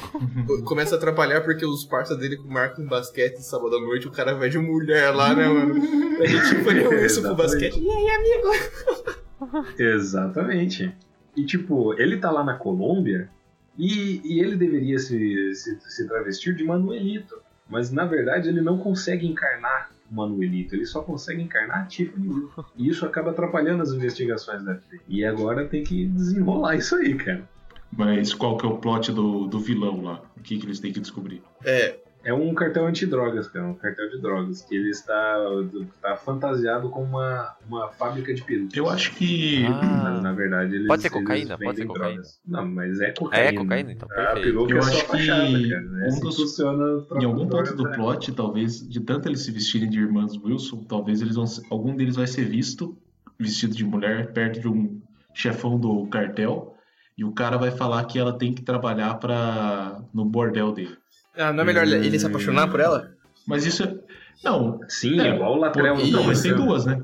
Começa a atrapalhar porque os parceiros dele marcam basquete sábado à noite, o cara vai de mulher lá, né, mano? A gente foi isso pro basquete. E aí, amigo? Exatamente. E tipo, ele tá lá na Colômbia e ele deveria se travestir de Manuelito. Mas na verdade ele não consegue encarnar o Manuelito, ele só consegue encarnar a Tiffany Wilson. E isso acaba atrapalhando as investigações da FBI. E agora tem que desenrolar isso aí, cara. Mas qual que é o plot do vilão lá? O que eles têm que descobrir? É um cartel antidrogas, cara. Um cartel de drogas. Que ele está fantasiado com uma fábrica de perucas. Eu acho que... Na verdade, eles... Pode ser cocaína? Pode ser cocaína. Drogas. Não, mas é cocaína. É cocaína, então. A peruca é só fachada, cara. Em algum ponto do plot, talvez, de tanto eles se vestirem de irmãs Wilson, talvez algum deles vai ser vestido de mulher, perto de um chefão do cartel, e o cara vai falar que ela tem que trabalhar no bordel dele. Ah, não é melhor ele se apaixonar por ela? Mas isso é... Não. Sim, igual o Latrell. Não, mas tem duas, né?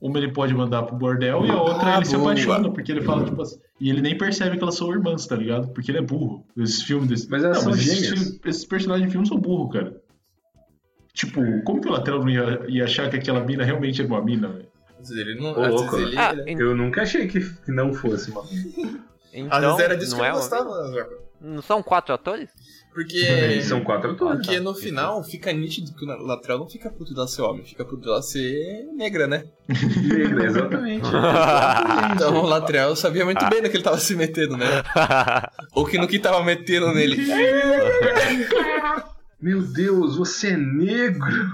Uma ele pode mandar pro bordel e a outra ele se apaixona, porque ele fala, tipo assim... E ele nem percebe que elas são irmãs, tá ligado? Porque ele é burro. Esses filmes... Mas elas são gêmeas. Esses personagens de filme são burros, cara. Tipo, como que o Latrell não ia achar que aquela mina realmente era uma mina, velho? Eu nunca achei que não fosse uma mina. Então, às vezes era disso que eu gostava, Zarpa. Não são quatro atores? Porque são quatro atores. Porque no final fica nítido que o Latrell não fica puto dela ser homem, fica puto dela ser negra, né? Negra, exatamente. Então o Latrell sabia muito bem no que ele tava se metendo, né? Ou que no que tava metendo nele. Meu Deus, você é negro!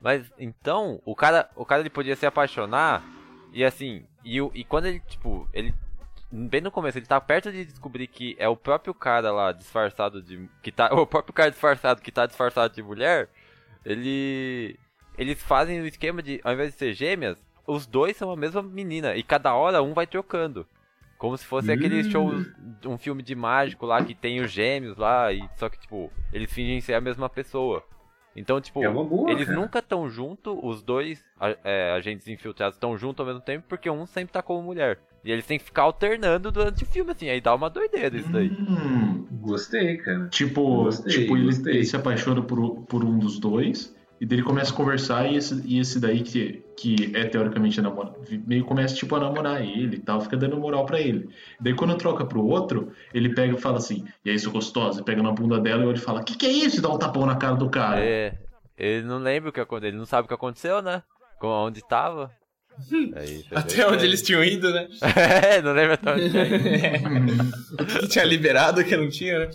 Mas então, o cara ele podia se apaixonar e assim, e quando ele, tipo, ele... Bem no começo, ele tá perto de descobrir que é o próprio cara lá disfarçado de... O próprio cara disfarçado que tá disfarçado de mulher. Eles fazem o esquema de, ao invés de ser gêmeas, os dois são a mesma menina. E cada hora um vai trocando. Como se fosse aquele show, um filme de mágico lá que tem os gêmeos lá. Só que tipo, eles fingem ser a mesma pessoa. Então, tipo, é uma boa, eles cara. Nunca estão junto, os dois agentes infiltrados estão junto ao mesmo tempo, porque um sempre tá com mulher. E eles têm que ficar alternando durante o filme, assim, aí dá uma doideira isso daí. Gostei, cara. Tipo, ele se apaixona por um dos dois, e daí ele começa a conversar, e esse daí que é teoricamente namorado, meio começa, tipo, a namorar ele e tal, fica dando moral pra ele. Daí quando troca pro outro, ele pega e fala assim, e aí, sou gostosa, pega na bunda dela e ele fala, que é isso? E dá um tapão na cara do cara. É, ele não lembra o que aconteceu, ele não sabe o que aconteceu, né? Onde tava. Aí, até onde eles tinham ido, né? É, não lembro até onde tinha ido. O que tinha liberado, o que não tinha, né?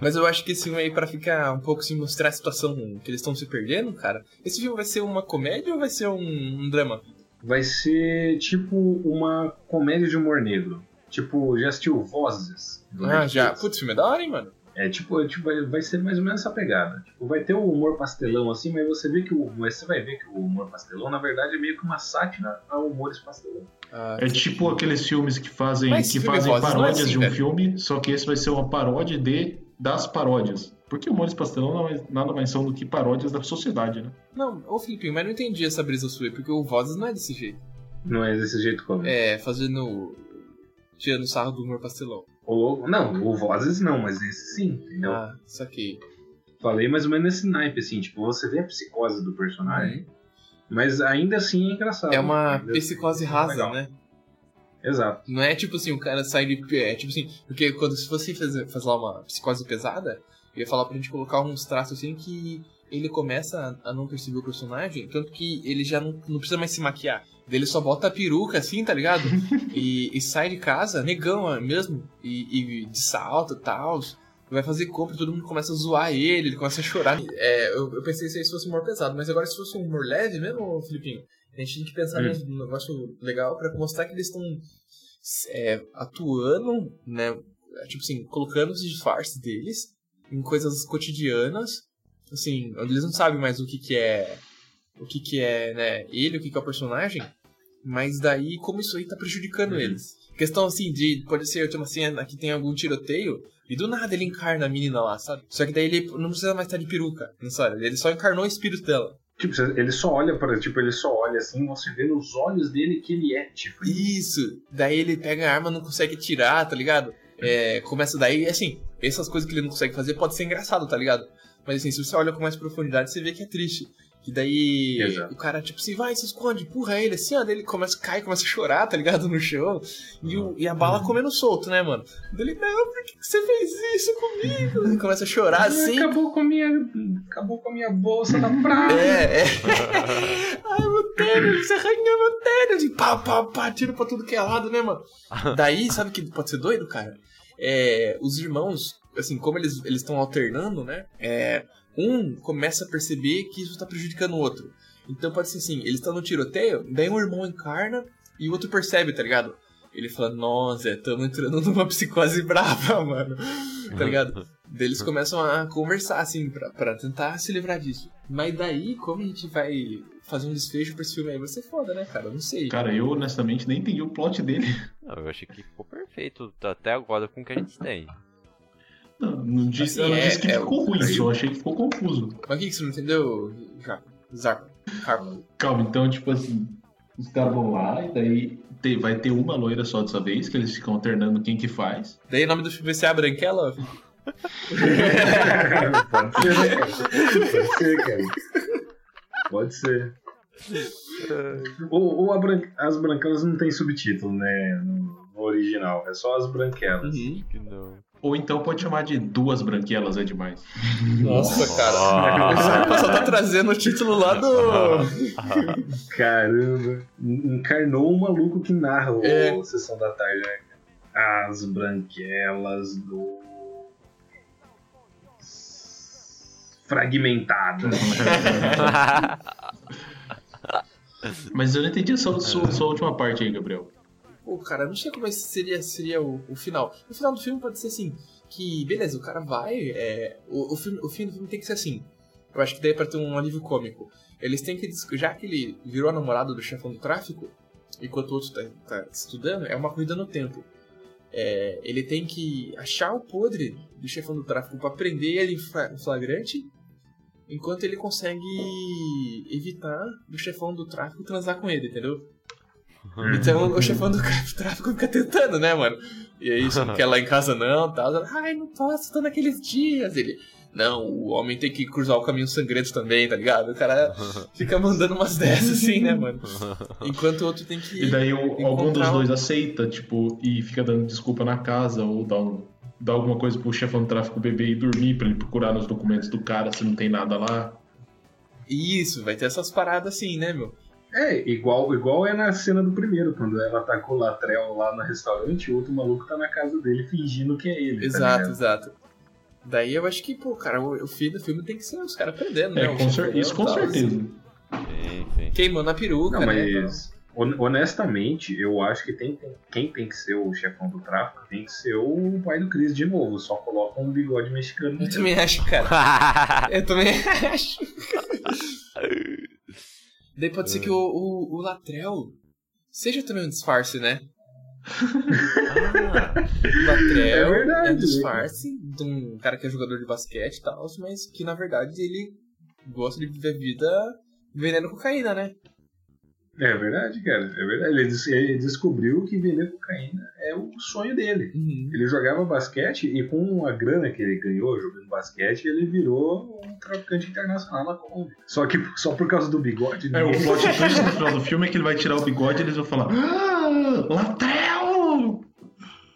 Mas eu acho que esse filme aí, pra ficar um pouco, se mostrar a situação que eles estão se perdendo, cara. Esse filme vai ser uma comédia ou vai ser um drama? Vai ser tipo uma comédia de humor negro. Tipo, já assistiu Vozes? Já. Putz, filme é da hora, hein, mano? É, tipo, vai ser mais ou menos essa pegada. Tipo, vai ter o humor pastelão assim, mas você vai ver que o humor pastelão, na verdade, é meio que uma sátira a humores pastelão. É tipo aqueles filmes que fazem paródias de um filme, só que esse vai ser uma paródia das paródias. Porque humores pastelão não é nada mais são do que paródias da sociedade, né? Não, ô Filipinho, mas não entendi essa brisa sua, porque o Vozes não é desse jeito. Não é desse jeito como? É, tirando sarro do humor pastelão. Não, o Vozes não, mas esse sim, entendeu? Ah, saquei. Falei mais ou menos nesse naipe, assim, tipo, você vê a psicose do personagem, mas ainda assim é engraçado. É uma psicose rasa, né? Exato. Não é tipo assim, o cara sai de... É tipo assim, porque quando se você faz lá uma psicose pesada, eu ia falar pra gente colocar uns traços assim que ele começa a não perceber o personagem, tanto que ele já não precisa mais se maquiar. Ele só bota a peruca assim, tá ligado? E sai de casa, negão mesmo, e de salto e tal. Vai fazer compra, todo mundo começa a zoar ele começa a chorar. Eu pensei se isso fosse humor pesado, mas agora se fosse um humor leve mesmo, Filipinho, a gente tem que pensar num negócio legal pra mostrar que eles estão atuando, né? Tipo assim, colocando os disfarces deles em coisas cotidianas, assim, onde eles não sabem mais o que é, né, ele, o que é o personagem, mas daí como isso aí tá prejudicando eles. Questão assim de, pode ser, eu tenho uma cena que tem algum tiroteio, e do nada ele encarna a menina lá, sabe? Só que daí ele não precisa mais estar de peruca, sabe? Ele só encarnou o espírito dela. Tipo, ele só olha assim, você vê nos olhos dele que ele é, tipo... Isso! Daí ele pega a arma, não consegue tirar, tá ligado? Começa daí, assim, essas coisas que ele não consegue fazer pode ser engraçado, tá ligado? Mas assim, se você olha com mais profundidade, você vê que é triste. E daí o cara, tipo, assim, vai, se esconde, empurra ele, assim, ó, daí ele começa a chorar, tá ligado, no chão, e a bala comendo solto, né, mano? Daí ele, não, por que você fez isso comigo? Ele começa a chorar, assim. Acabou com a minha bolsa na praia. Ai, meu tênis, você arranhou meu tênis, e pá, tiro pra tudo que é lado, né, mano? Daí, sabe o que pode ser doido, cara? Os irmãos, assim, como eles estão alternando, né, um começa a perceber que isso tá prejudicando o outro. Então pode ser assim, eles estão no tiroteio, daí um irmão encarna e o outro percebe, tá ligado? Ele fala, nossa, estamos entrando numa psicose brava, mano. Tá ligado? Daí eles começam a conversar, assim, pra tentar se livrar disso. Mas daí, como a gente vai fazer um desfecho pra esse filme aí? Vai ser foda, né, cara? Eu não sei. Cara, eu honestamente nem entendi o plot dele. Não, eu achei que ficou perfeito até agora com o que a gente tem. Não disse, assim, ela disse que ficou ruim, só achei que ficou confuso. Mas o que você não entendeu, Zarco? Calma, então, tipo assim, os caras vão lá e daí vai ter uma loira só dessa vez, que eles ficam alternando quem que faz. Daí o nome do filme vai ser A Branquela? Pode ser, cara. Pode ser. Ou As Branquelas não tem subtítulo, né, no original, é só As Branquelas. Não. Ou então pode chamar de Duas Branquelas, é demais. Nossa, cara. O pessoal tá trazendo o título lá do... Caramba. Encarnou um maluco que narra a Sessão da Tarde. As Branquelas do... Fragmentada. Mas eu não entendi só a última parte aí, Gabriel. Pô, cara, não sei como seria o final. O final do filme pode ser assim, que, beleza, o cara vai... o fim do filme tem que ser assim. Eu acho que daí é pra ter um alívio cômico. Eles têm que... Já que ele virou a namorada do chefão do tráfico, enquanto o outro tá estudando, é uma corrida no tempo. Ele tem que achar o podre do chefão do tráfico pra prender ele em flagrante... enquanto ele consegue evitar o chefão do tráfico transar com ele, entendeu? Então o chefão do tráfico fica tentando, né, mano? E aí, se não quer lá em casa não, tal, ela, ai, não posso, tô naqueles dias. Ele, não, o homem tem que cruzar o caminho sangrento também, tá ligado? O cara fica mandando umas dessas assim, né, mano? Enquanto o outro tem que... E daí algum dos dois aceita, tipo, e fica dando desculpa na casa, ou dá alguma coisa pro chefão do tráfico beber e dormir pra ele procurar nos documentos do cara se não tem nada lá. Isso, vai ter essas paradas assim, né, meu? É, igual é na cena do primeiro, quando ela atacou o Latrell lá no restaurante, o outro maluco tá na casa dele fingindo que é ele. Exato, tá, exato. Daí eu acho que, pô, cara, o fim do filme tem que ser os caras prendendo, né? Isso com certeza. Assim. Queimando a peruca, não, né? Mas, honestamente, eu acho que quem tem que ser o chefão do tráfico tem que ser o pai do Chris de novo. Só coloca um bigode mexicano. Eu também acho, cara. Eu também acho. Daí pode ser que o Latrell seja também um disfarce, né? O Latrell é um disfarce de um cara que é jogador de basquete e tal, mas que na verdade ele gosta de viver a vida vendendo cocaína, né? É verdade, cara. É verdade. Ele descobriu que vender cocaína é o sonho dele. Uhum. Ele jogava basquete e com a grana que ele ganhou jogando basquete, ele virou um traficante internacional na Colômbia. Só que só por causa do bigode. É, o plot twist no final do filme é que ele vai tirar o bigode e eles vão falar: ah, Latrell!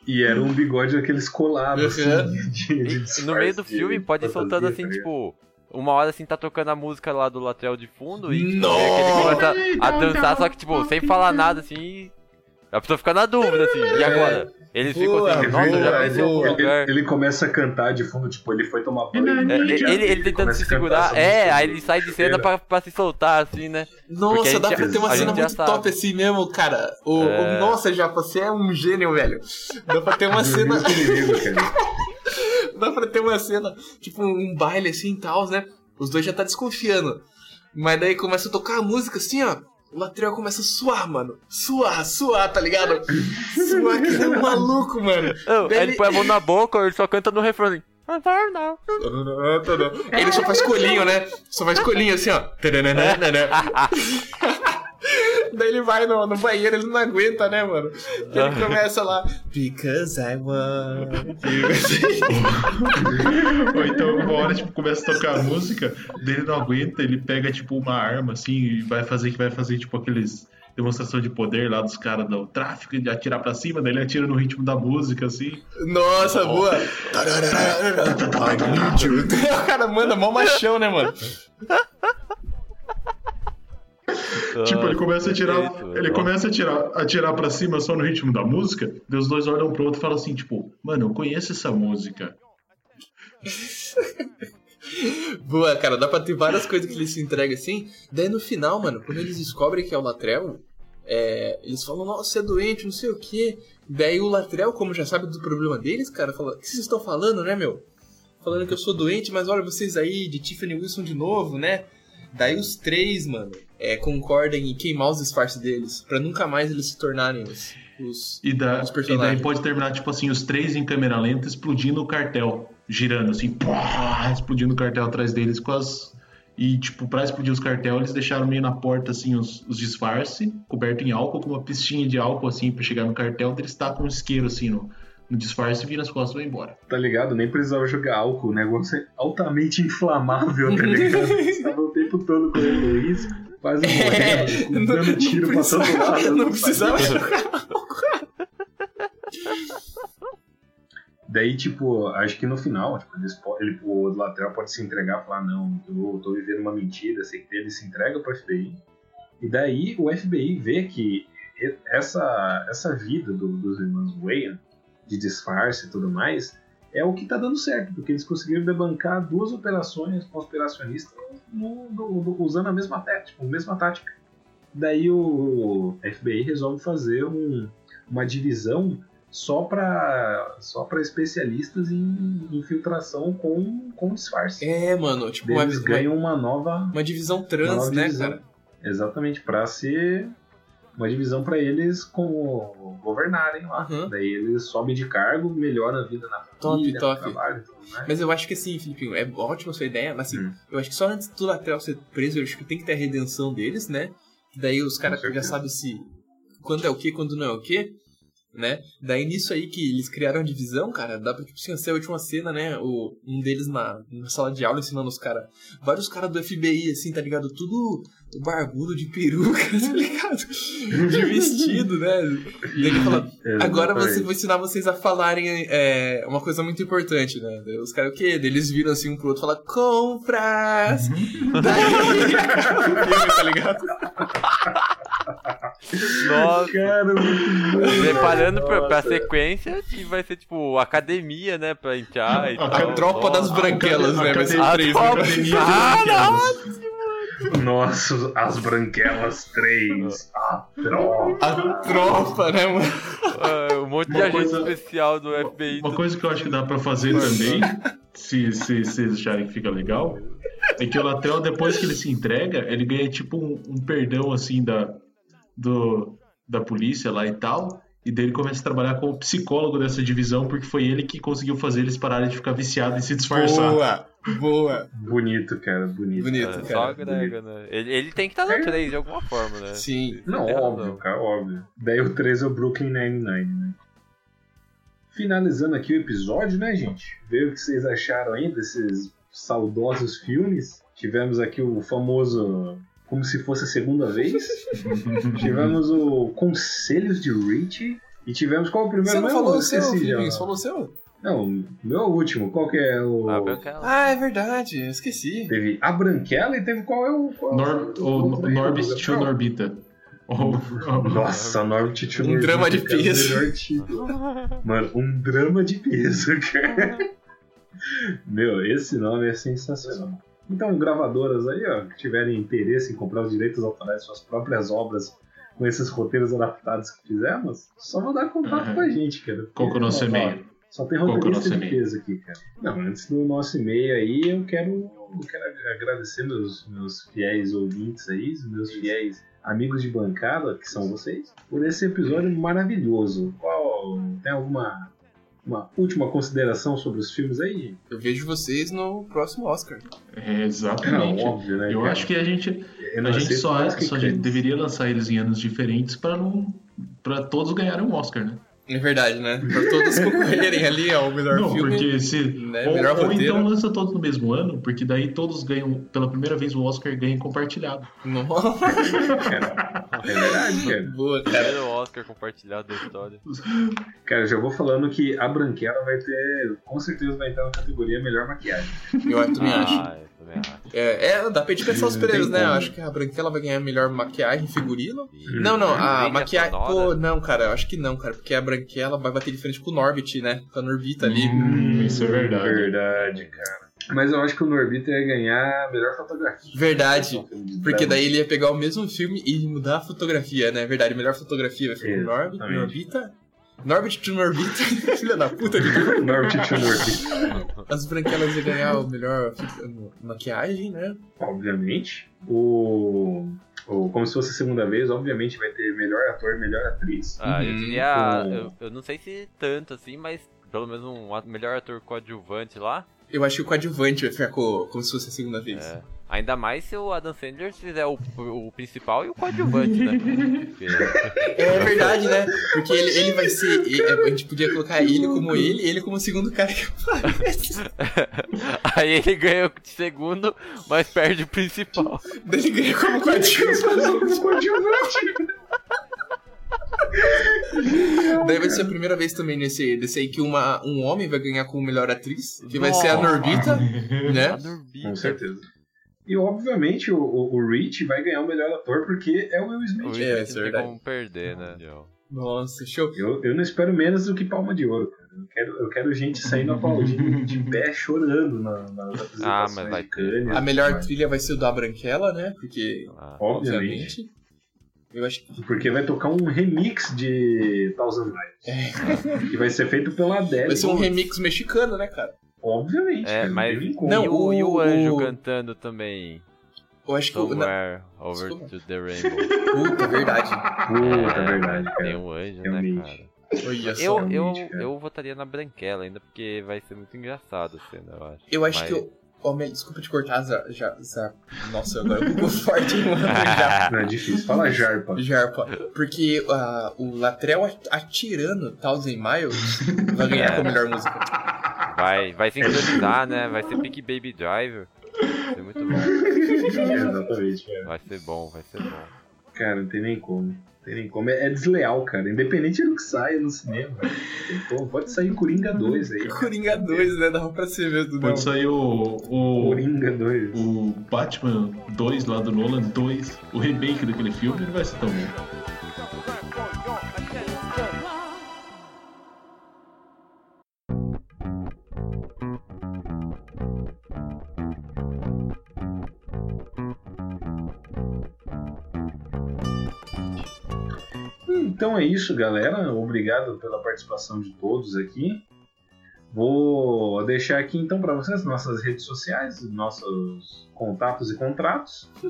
E era um bigode daqueles colados, assim, de no meio do filme pode ir soltando assim, tipo... Uma hora assim tá tocando a música lá do Latrell de fundo e tipo, ele começa a dançar, só que tipo, sem falar nada assim. A pessoa fica na dúvida assim, e agora? Ele ficou assim, nossa, já vai ser um lugar. Ele começa a cantar de fundo, tipo, ele foi tomar banho. Ele tentando se segurar, aí ele sai de cena pra se soltar assim, né? Nossa, dá pra ter uma cena muito top assim mesmo, cara. Nossa, Japa, você é um gênio, velho. Dá pra ter uma cena. Dá pra ter uma cena, tipo um baile assim e tal, né? Os dois já tá desconfiando. Mas daí começa a tocar a música assim, ó. O Latrell começa a suar, mano. Suar, tá ligado? Suar que é um maluco, mano. Oh, daí ele põe a mão na boca, ele só canta no refrão assim. Ele só faz colinho, né? Só faz colinho assim, ó. Daí ele vai no banheiro, ele não aguenta, né, mano? Ele começa lá, because I want you. Ou então, uma hora, tipo, começa a tocar a música, dele não aguenta, ele pega, tipo, uma arma, assim, e vai fazer, tipo, aqueles demonstração de poder lá dos caras do tráfico, de atirar pra cima, daí ele atira no ritmo da música, assim. Nossa, boa! O cara manda mó machão, né, mano? Tipo, ele começa a atirar pra cima só no ritmo da música, e os dois olham pro outro e falam assim, tipo, mano, eu conheço essa música. Boa, cara, dá pra ter várias coisas que ele se entrega assim. Daí no final, mano, quando eles descobrem que é o Latrell, eles falam, nossa, você é doente, não sei o quê. Daí o Latrell, como já sabe do problema deles, cara, fala, o que vocês estão falando, né, meu? Falando que eu sou doente, mas olha vocês aí, de Tiffany Wilson de novo, né? Daí os três, mano, concordem em queimar os disfarces deles, pra nunca mais eles se tornarem os personagens. E daí pode terminar, tipo assim, os três em câmera lenta explodindo o cartel, girando assim, pá, explodindo o cartel atrás deles com as... E, tipo, pra explodir os cartel, eles deixaram meio na porta, assim, os disfarces, coberto em álcool, com uma pistinha de álcool, assim, pra chegar no cartel, eles tacam um isqueiro, assim, no disfarce, vira as costas e vai embora. Tá ligado? Nem precisava jogar álcool, o negócio é altamente inflamável, tá ligado? Estava o tempo todo correndo isso, quase morrendo, dando tiro pra todo lado. Não precisava jogar álcool. Daí, tipo, acho que no final, tipo, o Latrell pode se entregar e falar, não, eu tô vivendo uma mentira, sei que ele se entrega pro FBI. E daí o FBI vê que essa vida dos irmãos Wayans, de disfarce e tudo mais, é o que tá dando certo, porque eles conseguiram debancar duas operações conspiracionistas usando a mesma tática, Daí o FBI resolve fazer uma divisão só pra especialistas em infiltração com disfarce. É, mano, tipo, eles ganham uma nova divisão trans, né, cara? Exatamente, pra ser uma divisão pra eles como governarem lá. Uhum. Daí eles sobem de cargo, melhoram a vida na família, no trabalho. Né? Mas eu acho que assim, Felipe, é ótima a sua ideia, mas assim, eu acho que só antes do Latrell ser preso, eu acho que tem que ter a redenção deles, né? Daí os caras já sabem se quando é o que, quando não é o que, né? Daí nisso aí que eles criaram a divisão, cara, dá pra tipo, ser a última cena, né? Um deles na sala de aula ensinando os caras. Vários caras do FBI, assim, tá ligado? Tudo barbudo de peruca, tá ligado? De vestido, né? Daí ele fala, agora vou ensinar vocês a falarem uma coisa muito importante, né? Daí os caras, o quê? Daí eles viram assim um pro outro e falam, compras! Daí, tá ligado? Nossa, cara, preparando pra sequência que vai ser tipo academia, né? Pra entear e tal. A tropa das branquelas, né? Vai ser três. Nossa, as branquelas 3. A tropa, né, mano? Um monte de agente especial do FBI. Uma coisa que eu acho que dá pra fazer também, se vocês acharem que fica legal, é que o Latrell, depois que ele se entrega, ele ganha tipo um perdão assim da polícia lá e tal, e daí ele começa a trabalhar como psicólogo dessa divisão, porque foi ele que conseguiu fazer eles pararem de ficar viciados e se disfarçar. Boa! Bonito, cara, bonito, cara. Só agrega, né? Ele tem que estar no 3 de alguma forma, né? Sim. Não, óbvio, cara, óbvio. Daí o 3 é o Brooklyn Nine-Nine, né? Finalizando aqui o episódio, né, gente? Ver o que vocês acharam aí desses saudosos filmes. Tivemos aqui o famoso... Como se fosse a segunda vez. Tivemos o Conselhos de Rich. E tivemos qual o primeiro? Você não falou o seu, Felipe, falou o seu? Não, meu último. Qual que é o... A Branquela. Ah, é verdade. Eu esqueci. Teve a Branquela e teve qual é o... Norbit Tio Norbita. Nossa, Norbit Tio Norbita. Um drama de peso. Mano, um drama de peso, cara. Meu, esse nome é sensacional. Então, gravadoras aí, ó, que tiverem interesse em comprar os direitos autorais de suas próprias obras com esses roteiros adaptados que fizemos, só mandar contato com a gente, cara. Qual que é o nosso e-mail? Só tem roteirista de peso aqui, cara. Não, antes do nosso e-mail aí, eu quero agradecer meus fiéis ouvintes aí, meus fiéis amigos de bancada, que são vocês, por esse episódio maravilhoso. Qual tem alguma... Uma última consideração sobre os filmes aí? Eu vejo vocês no próximo Oscar. É, exatamente. Não, óbvio, né, eu acho que a gente só acha que a gente deveria lançar eles em anos diferentes para todos ganharem um Oscar, né? É verdade, né? Para todos concorrerem ali ao melhor filme. Porque se, né, ou então lança todos no mesmo ano, porque daí todos ganham, pela primeira vez, o Oscar ganha compartilhado. Nossa! É verdade, cara. Boa, cara. É o Oscar compartilhado da história. Cara, já vou falando que a Branquela vai ter, com certeza vai entrar na categoria melhor maquiagem. Eu também acho. Dá pra gente pensar os prêmios, né? Eu acho que a Branquela vai ganhar melhor maquiagem, figurino. Não, a maquiagem... Pô, não, cara, eu acho que não, cara, porque a Branquela vai bater de frente com o Norbit, né? Com a Norbita ali. Isso é verdade. Verdade, cara. Mas eu acho que o Norbita ia ganhar a melhor fotografia. Verdade. Porque daí ele ia pegar o mesmo filme e mudar a fotografia, né? Verdade, melhor fotografia vai ser o Norbita. Norbit to Norbit, filha da puta de Deus. Norbit to Norbit. As branquelas iam ganhar o melhor maquiagem, né? Obviamente. Como se fosse a segunda vez, obviamente vai ter melhor ator e melhor atriz. Eu diria. Eu não sei se tanto assim, mas pelo menos melhor ator coadjuvante lá. Eu acho que o coadjuvante vai ficar como se fosse a segunda vez. É. Ainda mais se o Adam Sandler fizer o principal e o coadjuvante, né? É verdade, né? Porque ele vai ser... a gente podia colocar ele como o segundo cara que aparece. Aí ele ganha o segundo, mas perde o principal. Ele ganha como coadjuvante. Daí vai ser a primeira vez também desse aí que um homem vai ganhar como melhor atriz, que vai ser a Norbita, né? A Norbita. Com certeza. E obviamente o Rich vai ganhar o melhor ator porque é o Will Smith. O Will Smith não tem como perder, né? Nossa, show. Eu não espero menos do que palma de ouro, cara. Eu quero gente saindo aplaudindo de pé chorando nas apresentações de Cannes. A melhor trilha vai ser o da Branquela, né? Porque, obviamente... Eu acho que... Porque vai tocar um remix de Thousand Lives. Que vai ser feito pela Adele. Vai ser um remix mexicano, né, cara? Obviamente. Mas não, e o Anjo cantando também. Eu acho que Over to the Rainbow. Puta, verdade, cara. Tem um anjo, realmente, né, cara? Eu votaria na Branquela ainda, porque vai ser muito engraçado a cena, eu acho. Desculpa te cortar, Zá. Nossa, agora eu fico forte, mano. Não, é difícil. Fala Jarpa. Porque o Latrell atirando Thousand Miles vai ganhar com a melhor música. Vai sincronizar, né? Vai ser Big Baby Driver. Vai ser muito bom. Exatamente, cara. Vai ser bom. Cara, não tem nem como. É desleal, cara. Independente do que saia no cinema. Pô, pode sair Coringa 2 aí. Coringa 2, né? Dava pra ser mesmo. Pode sair o Coringa 2. O Batman 2 lá do Nolan 2. O remake daquele filme não vai ser tão bom. Então é isso, galera. Obrigado pela participação de todos aqui. Vou deixar aqui, então, para vocês nossas redes sociais, nossos contatos e contratos. Se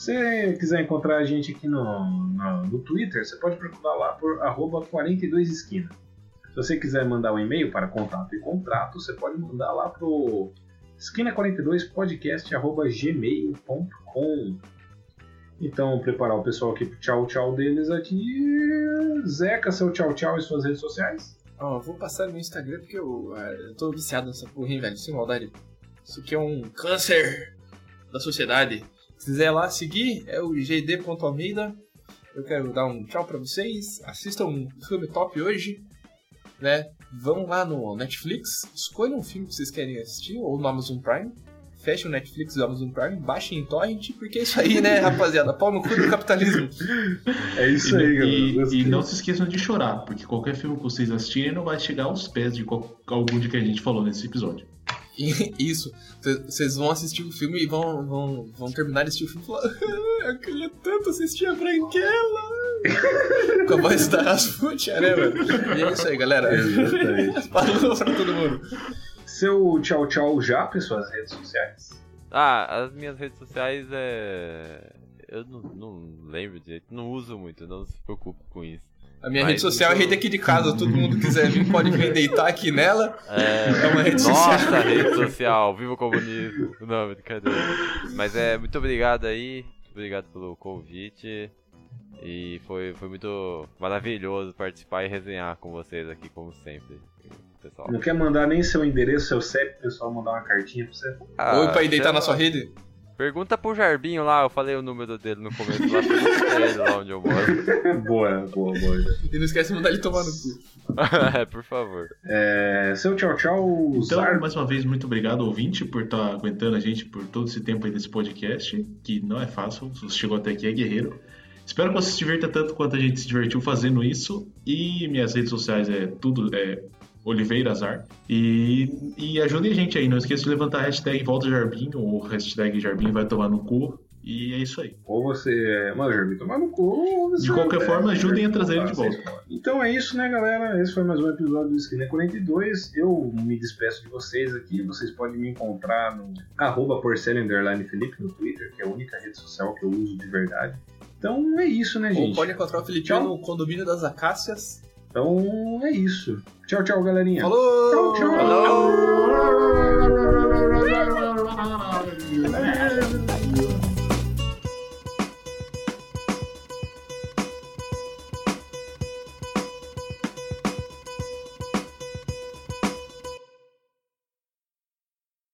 você quiser encontrar a gente aqui no Twitter, você pode procurar lá por @42esquina. Se você quiser mandar um e-mail para contato e contrato, você pode mandar lá para o esquina42podcast@gmail.com. Então, preparar o pessoal aqui pro tchau deles aqui. Zeca, seu tchau e suas redes sociais. Vou passar no Instagram porque eu tô viciado nessa porra, hein, velho, sem maldade. Isso aqui é um câncer da sociedade. Se quiser lá seguir, é o gd.almeida. Eu quero dar um tchau pra vocês. Assistam um filme top hoje, né? Vão lá no Netflix, escolham um filme que vocês querem assistir, ou no Amazon Prime. Fecha o Netflix do Amazon Prime, baixem em torrent, porque é isso aí, né, rapaziada? Pau no cu do capitalismo. É isso aí, galera. E não se esqueçam de chorar, porque qualquer filme que vocês assistirem não vai chegar aos pés de algum de que a gente falou nesse episódio. Isso. Vocês vão assistir o filme e vão terminar de assistir o filme e falar: eu queria tanto assistir a Branquela! Com a voz da Rasputia, né, mano? E é isso aí, galera. Falou pra todo mundo. Seu tchau já para suas redes sociais? As minhas redes sociais eu não lembro direito, não uso muito, não se preocupe com isso. A minha rede social é a rede aqui de casa, todo mundo quiser vir pode vir deitar aqui nela. É uma rede social. Nossa, rede social, viva o comunismo. Não, brincadeira. Mas muito obrigado aí, muito obrigado pelo convite. E foi muito maravilhoso participar e resenhar com vocês aqui, como sempre. Pessoal. Não quer mandar nem seu endereço, seu CEP, pessoal, mandar uma cartinha pra você? Oi, pra ir deitar na sua rede? Pergunta pro Jarbinho lá, eu falei o número dele no começo lá, lá onde eu moro. Boa. E não esquece de mandar ele tomar no cu. Por favor. Seu tchau. Então, mais uma vez, muito obrigado, ouvinte, por estar aguentando a gente por todo esse tempo aí desse podcast, que não é fácil, se você chegou até aqui é guerreiro. Espero que você se divirta tanto quanto a gente se divertiu fazendo isso. E minhas redes sociais é Oliveira Azar. E ajude a gente aí. Não esqueça de levantar a hashtag Volta Jarbinho ou hashtag Jarbinho vai tomar no cu. E é isso aí. Ou você manda o Jarbinho tomar no cu. Ou você de qualquer forma, ajudem a trazer ele de volta. Então é isso, né, galera? Esse foi mais um episódio do Esquina 42. Eu me despeço de vocês aqui. Vocês podem me encontrar no @porcela_Felipe no Twitter, que é a única rede social que eu uso de verdade. Então é isso, né, gente? Ou pode encontrar o Felipinho no condomínio das Acácias. Então é isso. Tchau, galerinha. Falou! Tchau! Falou!